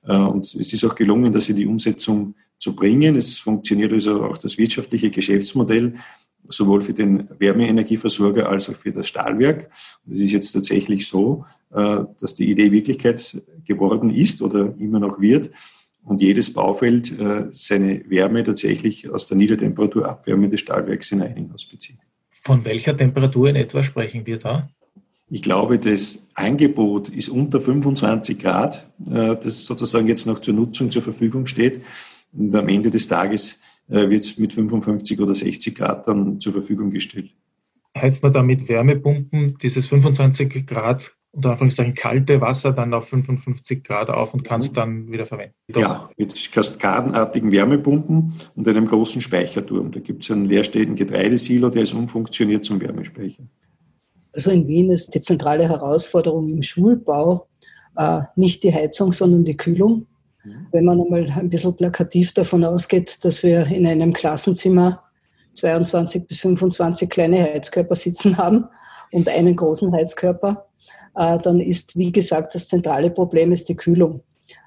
Und es ist auch gelungen, das in die Umsetzung zu bringen. Es funktioniert also auch das wirtschaftliche Geschäftsmodell, sowohl für den Wärmeenergieversorger als auch für das Stahlwerk. Und es ist jetzt tatsächlich so, dass die Idee Wirklichkeit geworden ist oder immer noch wird, und jedes Baufeld seine Wärme tatsächlich aus der Niedertemperatur abwärme des Stahlwerks in Reininghaus bezieht. Von welcher Temperatur in etwa sprechen wir da? Ich glaube, das Angebot ist unter 25 Grad, das sozusagen jetzt noch zur Nutzung zur Verfügung steht. Und am Ende des Tages wird es mit 55 oder 60 Grad dann zur Verfügung gestellt. Heizt man damit Wärmepumpen dieses 25 Grad unter Anführungszeichen kalte Wasser dann auf 55 Grad auf und kann es dann wieder verwenden? Ja, mit kaskadenartigen Wärmepumpen und einem großen Speicherturm. Da gibt es einen leerstehenden Getreidesilo, der ist umfunktioniert zum Wärmespeicher. Also in Wien ist die zentrale Herausforderung im Schulbau nicht die Heizung, sondern die Kühlung. Wenn man einmal ein bisschen plakativ davon ausgeht, dass wir in einem Klassenzimmer 22 bis 25 kleine Heizkörper sitzen haben und einen großen Heizkörper, dann ist, wie gesagt, das zentrale Problem ist die Kühlung.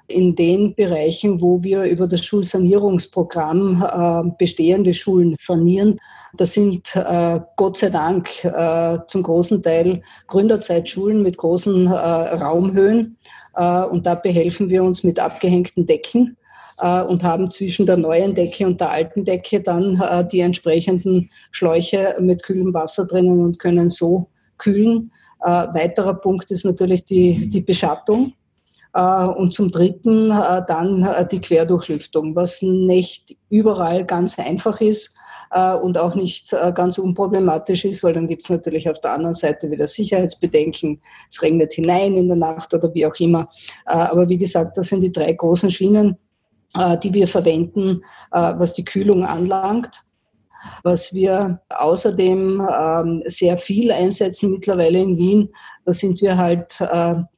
In den Bereichen, wo wir über das Schulsanierungsprogramm bestehende Schulen sanieren, das sind Gott sei Dank zum großen Teil Gründerzeitschulen mit großen Raumhöhen. Und da behelfen wir uns mit abgehängten Decken und haben zwischen der neuen Decke und der alten Decke dann die entsprechenden Schläuche mit kühlem Wasser drinnen und können so kühlen. Weiterer Punkt ist natürlich die Beschattung. Und zum Dritten dann die Querdurchlüftung, was nicht überall ganz einfach ist und auch nicht ganz unproblematisch ist, weil dann gibt es natürlich auf der anderen Seite wieder Sicherheitsbedenken, es regnet hinein in der Nacht oder wie auch immer. Aber wie gesagt, das sind die drei großen Schienen, die wir verwenden, was die Kühlung anlangt. Was wir außerdem sehr viel einsetzen mittlerweile in Wien, da sind wir halt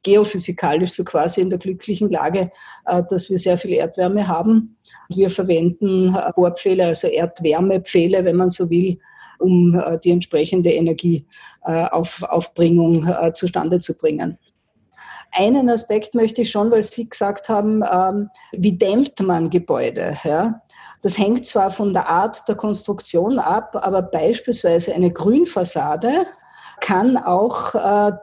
geophysikalisch so quasi in der glücklichen Lage, dass wir sehr viel Erdwärme haben. Wir verwenden Bohrpfähle, also Erdwärmepfähle, wenn man so will, um die entsprechende Energieaufbringung zustande zu bringen. Einen Aspekt möchte ich schon, weil Sie gesagt haben, wie dämmt man Gebäude? Ja? Das hängt zwar von der Art der Konstruktion ab, aber beispielsweise eine Grünfassade kann auch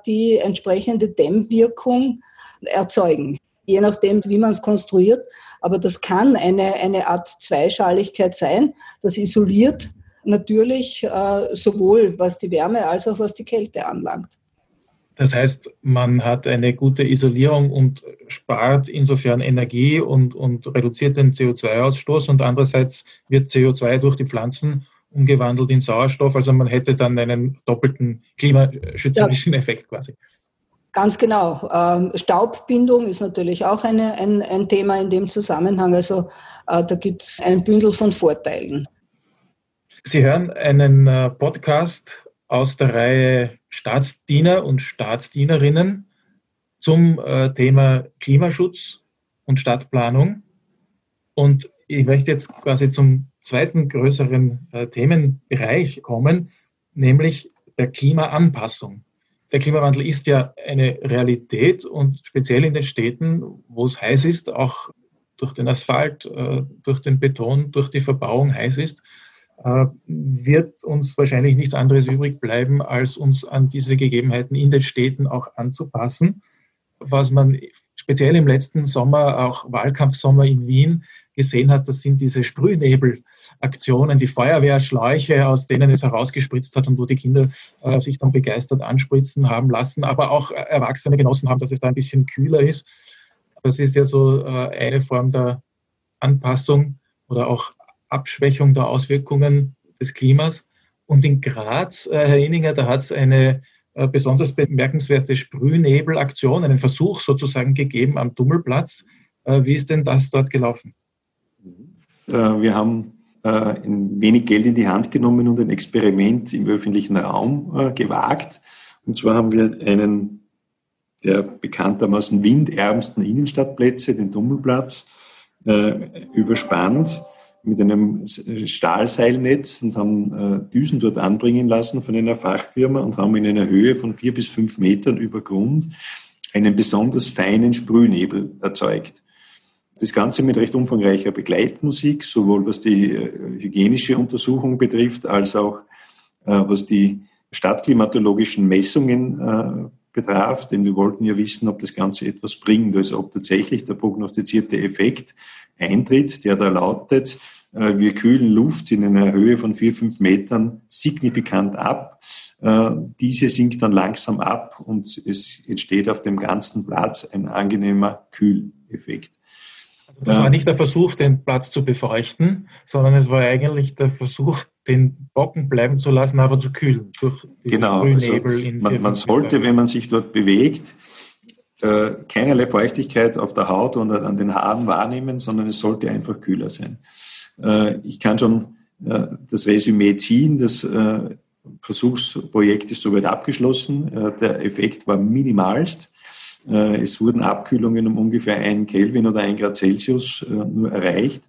die entsprechende Dämmwirkung erzeugen, je nachdem, wie man es konstruiert. Aber das kann eine Art Zweischaligkeit sein, das isoliert natürlich sowohl was die Wärme als auch was die Kälte anlangt. Das heißt, man hat eine gute Isolierung und spart insofern Energie und reduziert den CO2-Ausstoß und andererseits wird CO2 durch die Pflanzen umgewandelt in Sauerstoff. Also man hätte dann einen doppelten klimaschützerischen Effekt quasi. Ganz genau. Staubbindung ist natürlich auch ein Thema in dem Zusammenhang. Also da gibt es ein Bündel von Vorteilen. Sie hören einen Podcast aus der Reihe Staatsdiener und Staatsdienerinnen zum Thema Klimaschutz und Stadtplanung. Und ich möchte jetzt quasi zum zweiten größeren Themenbereich kommen, nämlich der Klimaanpassung. Der Klimawandel ist ja eine Realität und speziell in den Städten, wo es heiß ist, auch durch den Asphalt, durch den Beton, durch die Verbauung heiß ist, wird uns wahrscheinlich nichts anderes übrig bleiben, als uns an diese Gegebenheiten in den Städten auch anzupassen. Was man speziell im letzten Sommer, auch Wahlkampfsommer in Wien, gesehen hat, das sind diese Sprühnebelaktionen, die Feuerwehrschläuche, aus denen es herausgespritzt hat und wo die Kinder sich dann begeistert anspritzen haben lassen, aber auch Erwachsene genossen haben, dass es da ein bisschen kühler ist. Das ist ja so eine Form der Anpassung oder auch Abschwächung der Auswirkungen des Klimas. Und in Graz, Herr Inninger, da hat es eine besonders bemerkenswerte Sprühnebelaktion, einen Versuch sozusagen gegeben am Tummelplatz. Wie ist denn das dort gelaufen? Wir haben ein wenig Geld in die Hand genommen und ein Experiment im öffentlichen Raum gewagt. Und zwar haben wir einen der bekanntermaßen windärmsten Innenstadtplätze, den Tummelplatz, überspannt mit einem Stahlseilnetz und haben Düsen dort anbringen lassen von einer Fachfirma und haben in einer Höhe von 4 bis 5 Metern über Grund einen besonders feinen Sprühnebel erzeugt. Das Ganze mit recht umfangreicher Begleitmusik, sowohl was die hygienische Untersuchung betrifft, als auch was die stadtklimatologischen Messungen betraf, denn wir wollten ja wissen, ob das Ganze etwas bringt, also ob tatsächlich der prognostizierte Effekt eintritt, der da lautet, Wir kühlen Luft in einer Höhe von 4-5 Metern signifikant ab. Diese sinkt dann langsam ab und es entsteht auf dem ganzen Platz ein angenehmer Kühleffekt. Also das war nicht der Versuch, den Platz zu befeuchten, sondern es war eigentlich der Versuch, den Bocken bleiben zu lassen, aber zu kühlen. Durch genau, also man sollte, wenn man sich dort bewegt, keinerlei Feuchtigkeit auf der Haut und an den Haaren wahrnehmen, sondern es sollte einfach kühler sein. Ich kann schon das Resümee ziehen, das Versuchsprojekt ist soweit abgeschlossen. Der Effekt war minimalst. Es wurden Abkühlungen um ungefähr 1 Kelvin oder 1 Grad Celsius nur erreicht.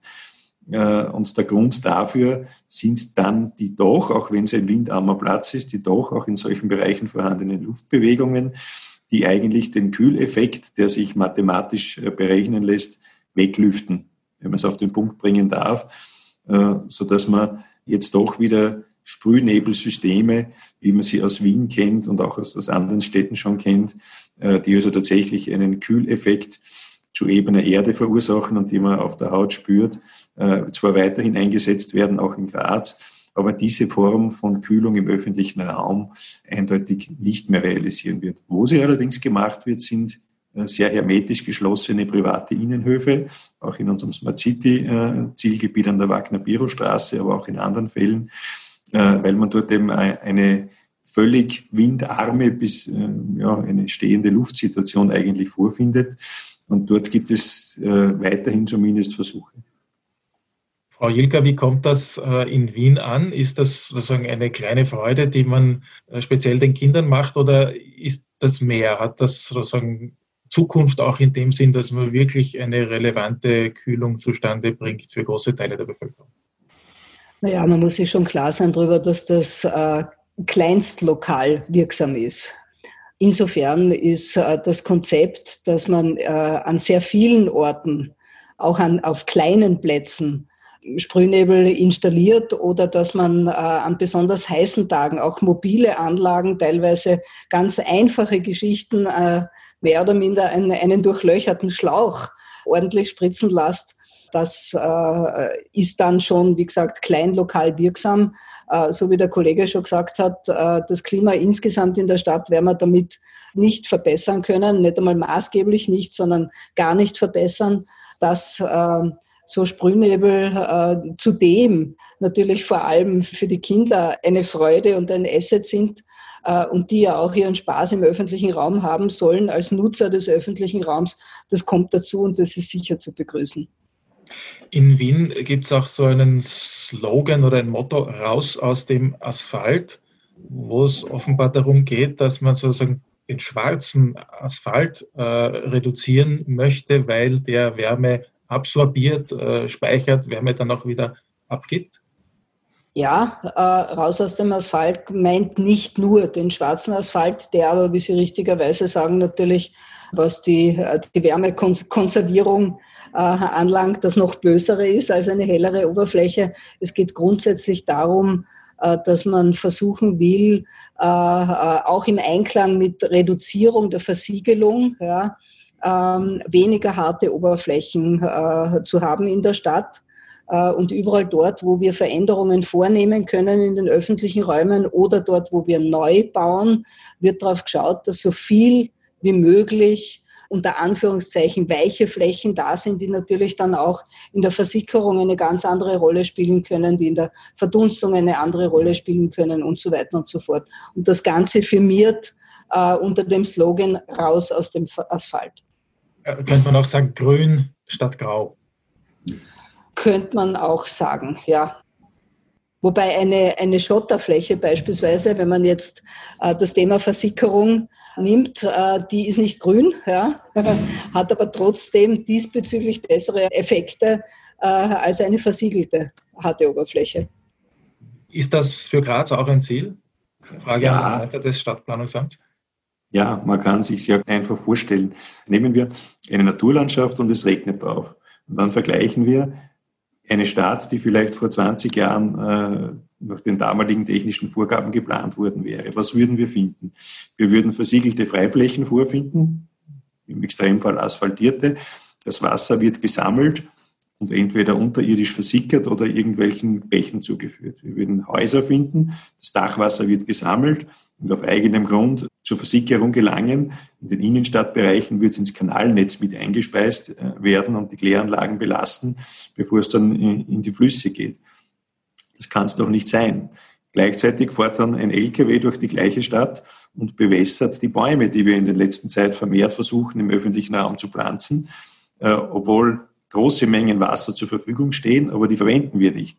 Und der Grund dafür sind dann die doch, auch wenn es ein windarmer Platz ist, die doch auch in solchen Bereichen vorhandenen Luftbewegungen, die eigentlich den Kühleffekt, der sich mathematisch berechnen lässt, weglüften, wenn man es auf den Punkt bringen darf, sodass man jetzt doch wieder Sprühnebelsysteme, wie man sie aus Wien kennt und auch aus anderen Städten schon kennt, die also tatsächlich einen Kühleffekt zu ebener Erde verursachen und die man auf der Haut spürt, zwar weiterhin eingesetzt werden, auch in Graz, aber diese Form von Kühlung im öffentlichen Raum eindeutig nicht mehr realisieren wird. Wo sie allerdings gemacht wird, sind sehr hermetisch geschlossene private Innenhöfe, auch in unserem Smart City-Zielgebiet an der Wagner-Biro-Straße, aber auch in anderen Fällen, weil man dort eben eine völlig windarme bis eine stehende Luftsituation eigentlich vorfindet. Und dort gibt es weiterhin zumindest Versuche. Frau Jilker, wie kommt das in Wien an? Ist das sozusagen eine kleine Freude, die man speziell den Kindern macht, oder ist das mehr? Hat das sozusagen Zukunft auch in dem Sinn, dass man wirklich eine relevante Kühlung zustande bringt für große Teile der Bevölkerung? Naja, man muss sich schon klar sein darüber, dass das kleinstlokal wirksam ist. Insofern ist das Konzept, dass man an sehr vielen Orten, auch auf kleinen Plätzen, Sprühnebel installiert oder dass man an besonders heißen Tagen auch mobile Anlagen, teilweise ganz einfache Geschichten, mehr oder minder einen durchlöcherten Schlauch ordentlich spritzen lässt. Das ist dann schon, wie gesagt, klein lokal wirksam. So wie der Kollege schon gesagt hat, das Klima insgesamt in der Stadt werden wir damit nicht verbessern können, nicht einmal maßgeblich nicht, sondern gar nicht verbessern, dass so Sprühnebel zudem natürlich vor allem für die Kinder eine Freude und ein Asset sind und die ja auch ihren Spaß im öffentlichen Raum haben sollen als Nutzer des öffentlichen Raums. Das kommt dazu und das ist sicher zu begrüßen. In Wien gibt es auch so einen Slogan oder ein Motto, raus aus dem Asphalt, wo es offenbar darum geht, dass man sozusagen den schwarzen Asphalt reduzieren möchte, weil der Wärme absorbiert, speichert, Wärme dann auch wieder abgibt? Ja, raus aus dem Asphalt meint nicht nur den schwarzen Asphalt, der aber, wie Sie richtigerweise sagen, natürlich, was die Wärmekonservierung anlangt, das noch bösere ist als eine hellere Oberfläche. Es geht grundsätzlich darum, dass man versuchen will, auch im Einklang mit Reduzierung der Versiegelung, ja, weniger harte Oberflächen zu haben in der Stadt und überall dort, wo wir Veränderungen vornehmen können in den öffentlichen Räumen oder dort, wo wir neu bauen, wird darauf geschaut, dass so viel wie möglich unter Anführungszeichen weiche Flächen da sind, die natürlich dann auch in der Versickerung eine ganz andere Rolle spielen können, die in der Verdunstung eine andere Rolle spielen können und so weiter und so fort. Und das Ganze firmiert unter dem Slogan raus aus dem Asphalt. Könnte man auch sagen, grün statt grau? Könnte man auch sagen, ja. Wobei eine Schotterfläche beispielsweise, wenn man jetzt das Thema Versickerung nimmt, die ist nicht grün, ja, hat aber trotzdem diesbezüglich bessere Effekte als eine versiegelte harte Oberfläche. Ist das für Graz auch ein Ziel? Frage ja. An der Seite des Stadtplanungsamts. Ja, man kann sich sehr einfach vorstellen. Nehmen wir eine Naturlandschaft und es regnet drauf. Und dann vergleichen wir eine Stadt, die vielleicht vor 20 Jahren nach den damaligen technischen Vorgaben geplant worden wäre. Was würden wir finden? Wir würden versiegelte Freiflächen vorfinden, im Extremfall asphaltierte. Das Wasser wird gesammelt, und entweder unterirdisch versickert oder irgendwelchen Bächen zugeführt. Wir werden Häuser finden, das Dachwasser wird gesammelt und auf eigenem Grund zur Versickerung gelangen. In den Innenstadtbereichen wird es ins Kanalnetz mit eingespeist werden und die Kläranlagen belasten, bevor es dann in die Flüsse geht. Das kann es doch nicht sein. Gleichzeitig fährt dann ein LKW durch die gleiche Stadt und bewässert die Bäume, die wir in der letzten Zeit vermehrt versuchen, im öffentlichen Raum zu pflanzen, obwohl große Mengen Wasser zur Verfügung stehen, aber die verwenden wir nicht.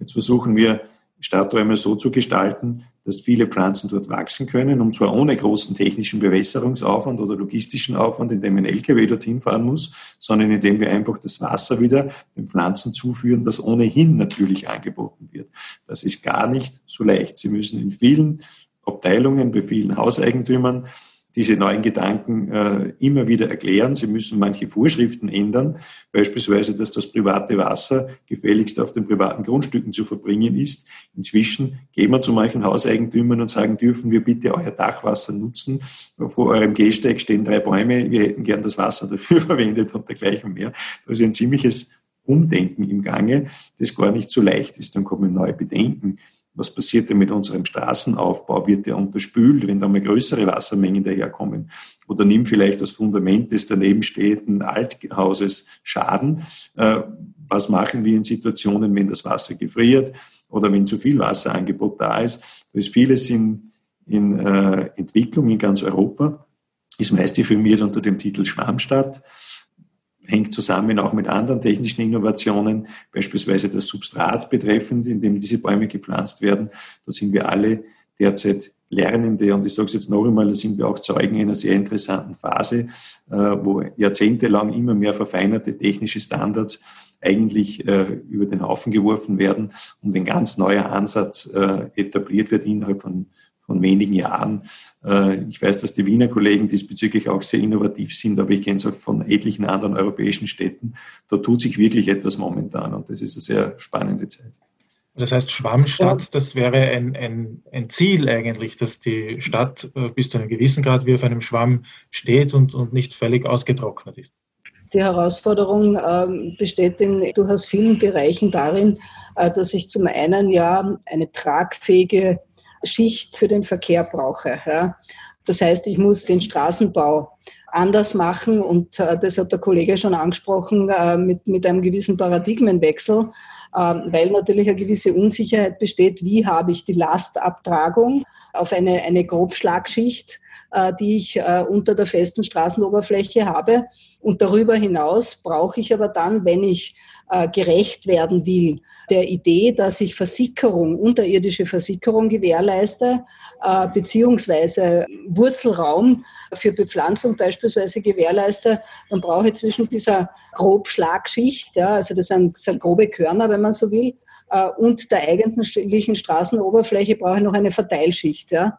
Jetzt versuchen wir, Stadträume so zu gestalten, dass viele Pflanzen dort wachsen können, und zwar ohne großen technischen Bewässerungsaufwand oder logistischen Aufwand, indem ein LKW dorthin fahren muss, sondern indem wir einfach das Wasser wieder den Pflanzen zuführen, das ohnehin natürlich angeboten wird. Das ist gar nicht so leicht. Sie müssen in vielen Abteilungen, bei vielen Hauseigentümern diese neuen Gedanken immer wieder erklären. Sie müssen manche Vorschriften ändern, beispielsweise, dass das private Wasser gefälligst auf den privaten Grundstücken zu verbringen ist. Inzwischen gehen wir zu manchen Hauseigentümern und sagen, dürfen wir bitte euer Dachwasser nutzen? Vor eurem Gehsteig stehen 3 Bäume, wir hätten gern das Wasser dafür verwendet und dergleichen mehr. Da ist ein ziemliches Umdenken im Gange, das gar nicht so leicht ist. Dann kommen neue Bedenken. Was passiert denn mit unserem Straßenaufbau? Wird der unterspült, wenn da mal größere Wassermengen daherkommen? Oder nimmt vielleicht das Fundament des daneben stehenden Althauses Schaden? Was machen wir in Situationen, wenn das Wasser gefriert oder wenn zu viel Wasserangebot da ist? Da ist vieles in Entwicklung in ganz Europa. Ist meist definiert unter dem Titel Schwammstadt. Hängt zusammen auch mit anderen technischen Innovationen, beispielsweise das Substrat betreffend, in dem diese Bäume gepflanzt werden. Da sind wir alle derzeit Lernende, und ich sage es jetzt noch einmal, da sind wir auch Zeugen einer sehr interessanten Phase, wo jahrzehntelang immer mehr verfeinerte technische Standards eigentlich über den Haufen geworfen werden und ein ganz neuer Ansatz etabliert wird innerhalb von wenigen Jahren. Ich weiß, dass die Wiener Kollegen diesbezüglich auch sehr innovativ sind, aber ich kenne es auch von etlichen anderen europäischen Städten. Da tut sich wirklich etwas momentan, und das ist eine sehr spannende Zeit. Das heißt, Schwammstadt, das wäre ein Ziel eigentlich, dass die Stadt bis zu einem gewissen Grad wie auf einem Schwamm steht und nicht völlig ausgetrocknet ist. Die Herausforderung besteht in durchaus vielen Bereichen darin, dass ich zum einen ja eine tragfähige Schicht für den Verkehr brauche. Ja. Das heißt, ich muss den Straßenbau anders machen, und das hat der Kollege schon angesprochen, mit einem gewissen Paradigmenwechsel, weil natürlich eine gewisse Unsicherheit besteht, wie habe ich die Lastabtragung auf eine Grobschlagschicht, die ich unter der festen Straßenoberfläche habe. Und darüber hinaus brauche ich aber dann, wenn ich gerecht werden will, der Idee, dass ich Versickerung, unterirdische Versickerung gewährleiste, beziehungsweise Wurzelraum für Bepflanzung beispielsweise gewährleiste, dann brauche ich zwischen dieser Grobschlagschicht, ja, also das sind grobe Körner, wenn man so will, und der eigentlichen Straßenoberfläche brauche ich noch eine Verteilschicht, ja.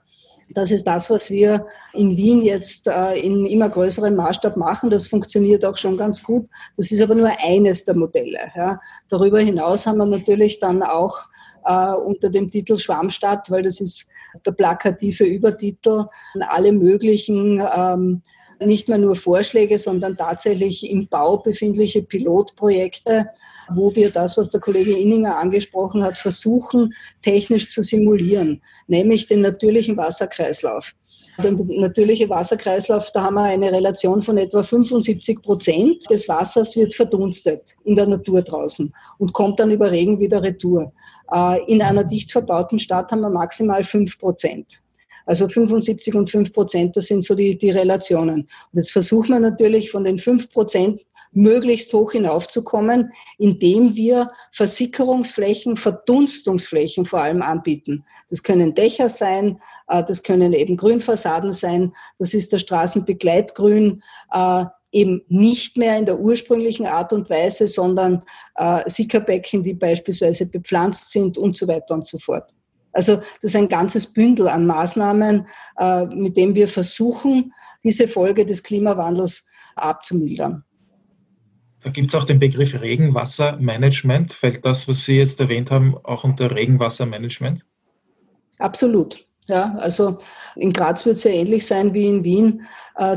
Das ist das, was wir in Wien jetzt in immer größerem Maßstab machen. Das funktioniert auch schon ganz gut. Das ist aber nur eines der Modelle. Ja. Darüber hinaus haben wir natürlich dann auch unter dem Titel Schwammstadt, weil das ist der plakative Übertitel, alle möglichen nicht mehr nur Vorschläge, sondern tatsächlich im Bau befindliche Pilotprojekte, wo wir das, was der Kollege Inninger angesprochen hat, versuchen, technisch zu simulieren, nämlich den natürlichen Wasserkreislauf. Der natürliche Wasserkreislauf, da haben wir eine Relation von etwa 75% des Wassers wird verdunstet in der Natur draußen und kommt dann über Regen wieder retour. In einer dicht verbauten Stadt haben wir maximal 5%. Also 75 und 5%, das sind so die Relationen. Und jetzt versuchen wir natürlich von den 5% möglichst hoch hinaufzukommen, indem wir Versickerungsflächen, Verdunstungsflächen vor allem anbieten. Das können Dächer sein, das können eben Grünfassaden sein, das ist das Straßenbegleitgrün, eben nicht mehr in der ursprünglichen Art und Weise, sondern Sickerbecken, die beispielsweise bepflanzt sind und so weiter und so fort. Also das ist ein ganzes Bündel an Maßnahmen, mit dem wir versuchen, diese Folge des Klimawandels abzumildern. Da gibt es auch den Begriff Regenwassermanagement. Fällt das, was Sie jetzt erwähnt haben, auch unter Regenwassermanagement? Absolut. Ja, also in Graz wird es ja ähnlich sein wie in Wien,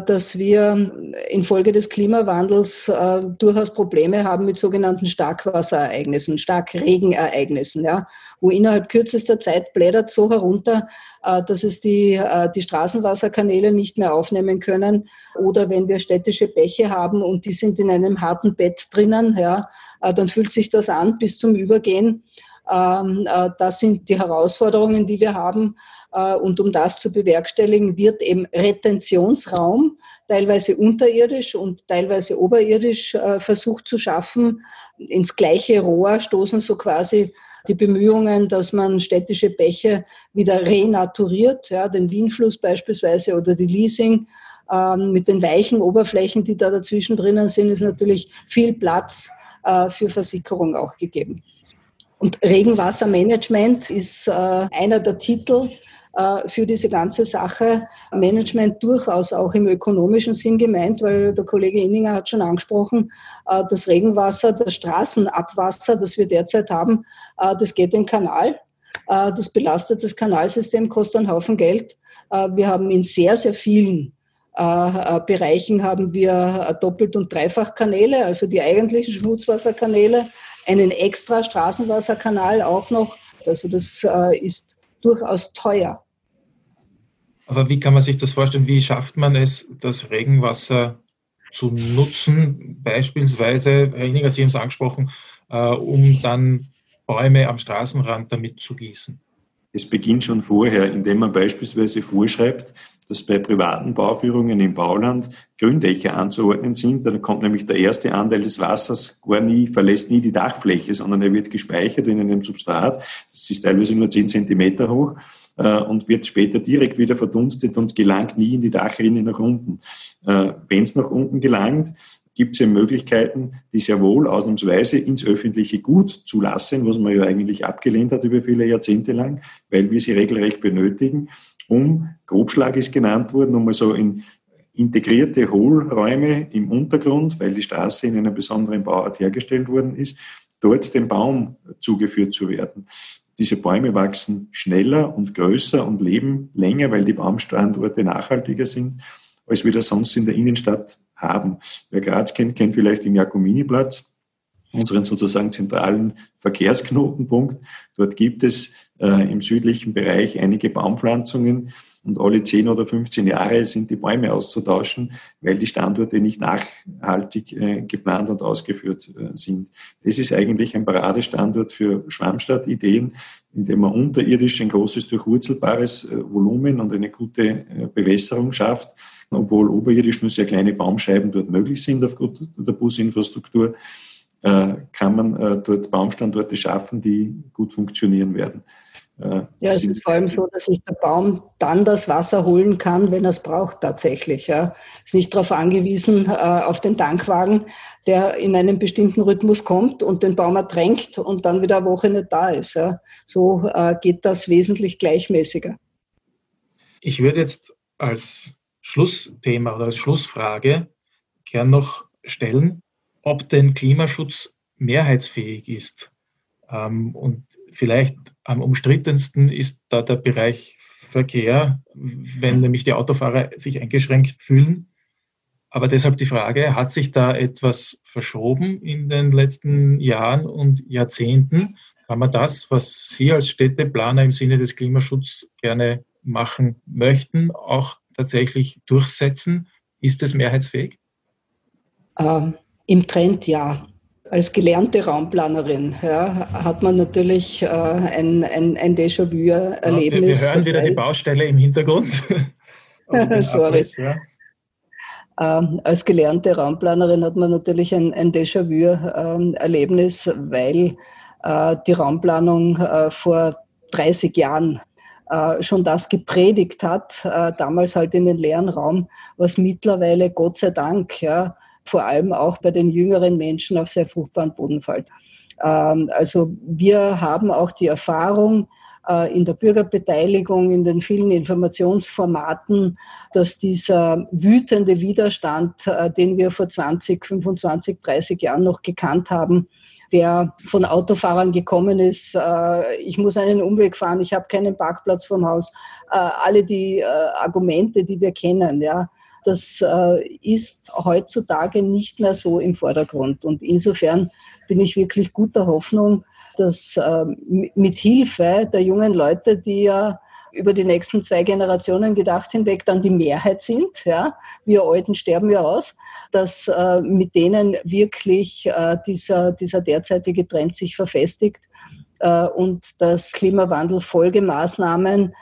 dass wir infolge des Klimawandels durchaus Probleme haben mit sogenannten Starkwasserereignissen, Starkregenereignissen, ja, wo innerhalb kürzester Zeit blättert so herunter, dass es die Straßenwasserkanäle nicht mehr aufnehmen können. Oder wenn wir städtische Bäche haben und die sind in einem harten Bett drinnen, ja, dann fühlt sich das an bis zum Übergehen. Das sind die Herausforderungen, die wir haben. Und um das zu bewerkstelligen, wird eben Retentionsraum, teilweise unterirdisch und teilweise oberirdisch, versucht zu schaffen. Ins gleiche Rohr stoßen so quasi die Bemühungen, dass man städtische Bäche wieder renaturiert, ja, den Wienfluss beispielsweise oder die Liesing. Mit den weichen Oberflächen, die da dazwischen drinnen sind, ist natürlich viel Platz für Versickerung auch gegeben. Und Regenwassermanagement ist einer der Titel für diese ganze Sache. Management durchaus auch im ökonomischen Sinn gemeint, weil der Kollege Inninger hat schon angesprochen, das Regenwasser, das Straßenabwasser, das wir derzeit haben, das geht in den Kanal. Das belastet das Kanalsystem, kostet einen Haufen Geld. Wir haben in sehr, sehr vielen Bereichen haben wir Doppelt- und Dreifachkanäle, also die eigentlichen Schmutzwasserkanäle, einen extra Straßenwasserkanal auch noch. Also das ist durchaus teuer. Aber wie kann man sich das vorstellen? Wie schafft man es, das Regenwasser zu nutzen? Beispielsweise, Herr Inninger, Sie haben es angesprochen, um dann Bäume am Straßenrand damit zu gießen. Es beginnt schon vorher, indem man beispielsweise vorschreibt, dass bei privaten Bauführungen im Bauland Gründächer anzuordnen sind. Dann kommt nämlich der erste Anteil des Wassers verlässt nie die Dachfläche, sondern er wird gespeichert in einem Substrat. Das ist teilweise nur 10 Zentimeter hoch und wird später direkt wieder verdunstet und gelangt nie in die Dachrinne nach unten. Wenn es nach unten gelangt, gibt es ja Möglichkeiten, die sehr wohl ausnahmsweise ins öffentliche Gut zu lassen, was man ja eigentlich abgelehnt hat über viele Jahrzehnte lang, weil wir sie regelrecht benötigen, um, Grobschlag ist genannt worden, um also in integrierte Hohlräume im Untergrund, weil die Straße in einer besonderen Bauart hergestellt worden ist, dort dem Baum zugeführt zu werden. Diese Bäume wachsen schneller und größer und leben länger, weil die Baumstandorte nachhaltiger sind, als wir das sonst in der Innenstadt haben. Wer Graz kennt vielleicht den Jakominiplatz, unseren sozusagen zentralen Verkehrsknotenpunkt. Dort gibt es im südlichen Bereich einige Baumpflanzungen und alle 10 oder 15 Jahre sind die Bäume auszutauschen, weil die Standorte nicht nachhaltig geplant und ausgeführt sind. Das ist eigentlich ein Paradestandort für Schwammstadtideen, indem man unterirdisch ein großes durchwurzelbares Volumen und eine gute Bewässerung schafft, obwohl oberirdisch nur sehr kleine Baumscheiben dort möglich sind aufgrund der Businfrastruktur, kann man dort Baumstandorte schaffen, die gut funktionieren werden. Ja, es ist vor allem so, dass sich der Baum dann das Wasser holen kann, wenn er es braucht tatsächlich. Ja. Ist nicht darauf angewiesen, auf den Tankwagen, der in einem bestimmten Rhythmus kommt und den Baum ertränkt und dann wieder eine Woche nicht da ist. Ja. So geht das wesentlich gleichmäßiger. Ich würde jetzt als Schlussthema oder als Schlussfrage gern noch stellen, ob denn Klimaschutz mehrheitsfähig ist. Und vielleicht am umstrittensten ist da der Bereich Verkehr, wenn nämlich die Autofahrer sich eingeschränkt fühlen. Aber deshalb die Frage, hat sich da etwas verschoben in den letzten Jahren und Jahrzehnten? Kann man das, was Sie als Städteplaner im Sinne des Klimaschutzes gerne machen möchten, auch tatsächlich durchsetzen? Ist es mehrheitsfähig? Im Trend ja. Als gelernte Raumplanerin hat man natürlich ein Déjà-vu-Erlebnis. Wir hören wieder die Baustelle im Hintergrund. Sorry. Abriss, ja. Als gelernte Raumplanerin hat man natürlich ein Déjà-vu-Erlebnis, weil die Raumplanung vor 30 Jahren schon das gepredigt hat, damals halt in den leeren Raum, was mittlerweile, Gott sei Dank, ja, vor allem auch bei den jüngeren Menschen auf sehr fruchtbaren Boden fällt. Also wir haben auch die Erfahrung in der Bürgerbeteiligung, in den vielen Informationsformaten, dass dieser wütende Widerstand, den wir vor 20, 25, 30 Jahren noch gekannt haben, der von Autofahrern gekommen ist. Ich muss einen Umweg fahren, ich habe keinen Parkplatz vorm Haus. Alle die Argumente, die wir kennen, ja, das ist heutzutage nicht mehr so im Vordergrund. Und insofern bin ich wirklich guter Hoffnung, dass mit Hilfe der jungen Leute, die ja über die nächsten 2 Generationen gedacht hinweg dann die Mehrheit sind, ja, wir Alten sterben ja aus, dass mit denen wirklich dieser derzeitige Trend sich verfestigt und dass Klimawandelfolgemaßnahmen,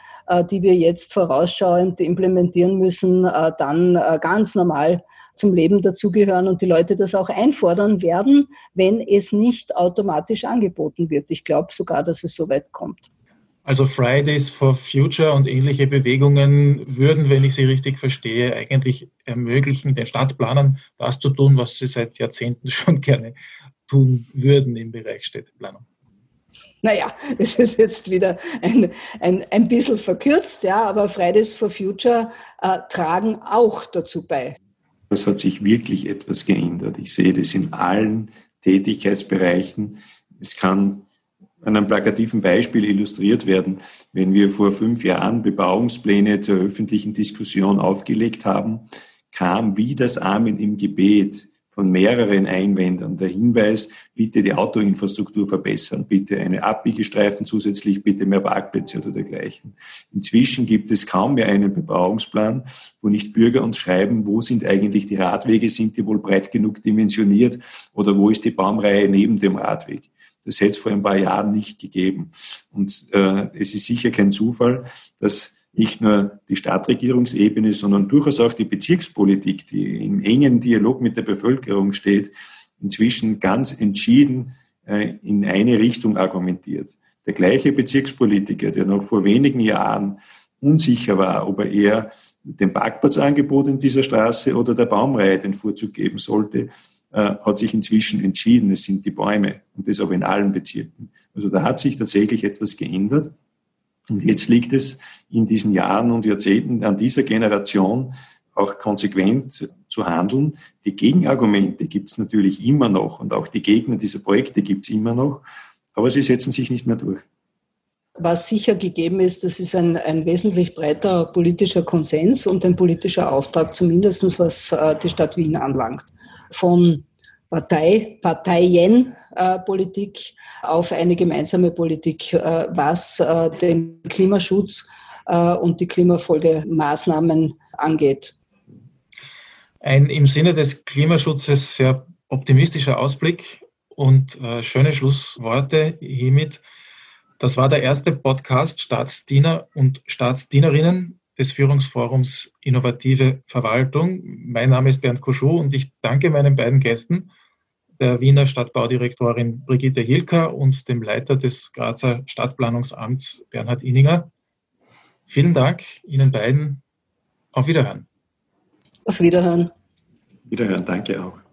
die wir jetzt vorausschauend implementieren müssen, dann ganz normal zum Leben dazugehören und die Leute das auch einfordern werden, wenn es nicht automatisch angeboten wird. Ich glaube sogar, dass es so weit kommt. Also Fridays for Future und ähnliche Bewegungen würden, wenn ich sie richtig verstehe, eigentlich ermöglichen, den Stadtplanern das zu tun, was sie seit Jahrzehnten schon gerne tun würden im Bereich Städteplanung. Naja, es ist jetzt wieder ein bisschen verkürzt, ja, aber Fridays for Future tragen auch dazu bei. Es hat sich wirklich etwas geändert. Ich sehe das in allen Tätigkeitsbereichen. Es kann an einem plakativen Beispiel illustriert werden. Wenn wir vor 5 Jahren Bebauungspläne zur öffentlichen Diskussion aufgelegt haben, kam wie das Amen im Gebet von mehreren Einwändern der Hinweis, bitte die Autoinfrastruktur verbessern, bitte eine Abbiegestreifen zusätzlich, bitte mehr Parkplätze oder dergleichen. Inzwischen gibt es kaum mehr einen Bebauungsplan, wo nicht Bürger uns schreiben, wo sind eigentlich die Radwege, sind die wohl breit genug dimensioniert oder wo ist die Baumreihe neben dem Radweg. Das hätte es vor ein paar Jahren nicht gegeben. Und es ist sicher kein Zufall, dass nicht nur die Stadtregierungsebene, sondern durchaus auch die Bezirkspolitik, die im engen Dialog mit der Bevölkerung steht, inzwischen ganz entschieden in eine Richtung argumentiert. Der gleiche Bezirkspolitiker, der noch vor wenigen Jahren unsicher war, ob er eher dem Parkplatzangebot in dieser Straße oder der Baumreihe den Vorzug geben sollte, hat sich inzwischen entschieden, es sind die Bäume und das aber in allen Bezirken. Also da hat sich tatsächlich etwas geändert und jetzt liegt es in diesen Jahren und Jahrzehnten an dieser Generation auch konsequent zu handeln. Die Gegenargumente gibt es natürlich immer noch und auch die Gegner dieser Projekte gibt es immer noch, aber sie setzen sich nicht mehr durch. Was sicher gegeben ist, das ist ein wesentlich breiter politischer Konsens und ein politischer Auftrag, zumindest was die Stadt Wien anlangt. Von Parteienpolitik auf eine gemeinsame Politik, was den Klimaschutz und die Klimafolgemaßnahmen angeht. Ein im Sinne des Klimaschutzes sehr optimistischer Ausblick und schöne Schlussworte hiermit. Das war der erste Podcast Staatsdiener und Staatsdienerinnen des Führungsforums Innovative Verwaltung. Mein Name ist Bernd Koschuh und ich danke meinen beiden Gästen, der Wiener Stadtbaudirektorin Brigitte Jilker und dem Leiter des Grazer Stadtplanungsamts Bernhard Inninger. Vielen Dank Ihnen beiden. Auf Wiederhören. Auf Wiederhören. Wiederhören, danke auch.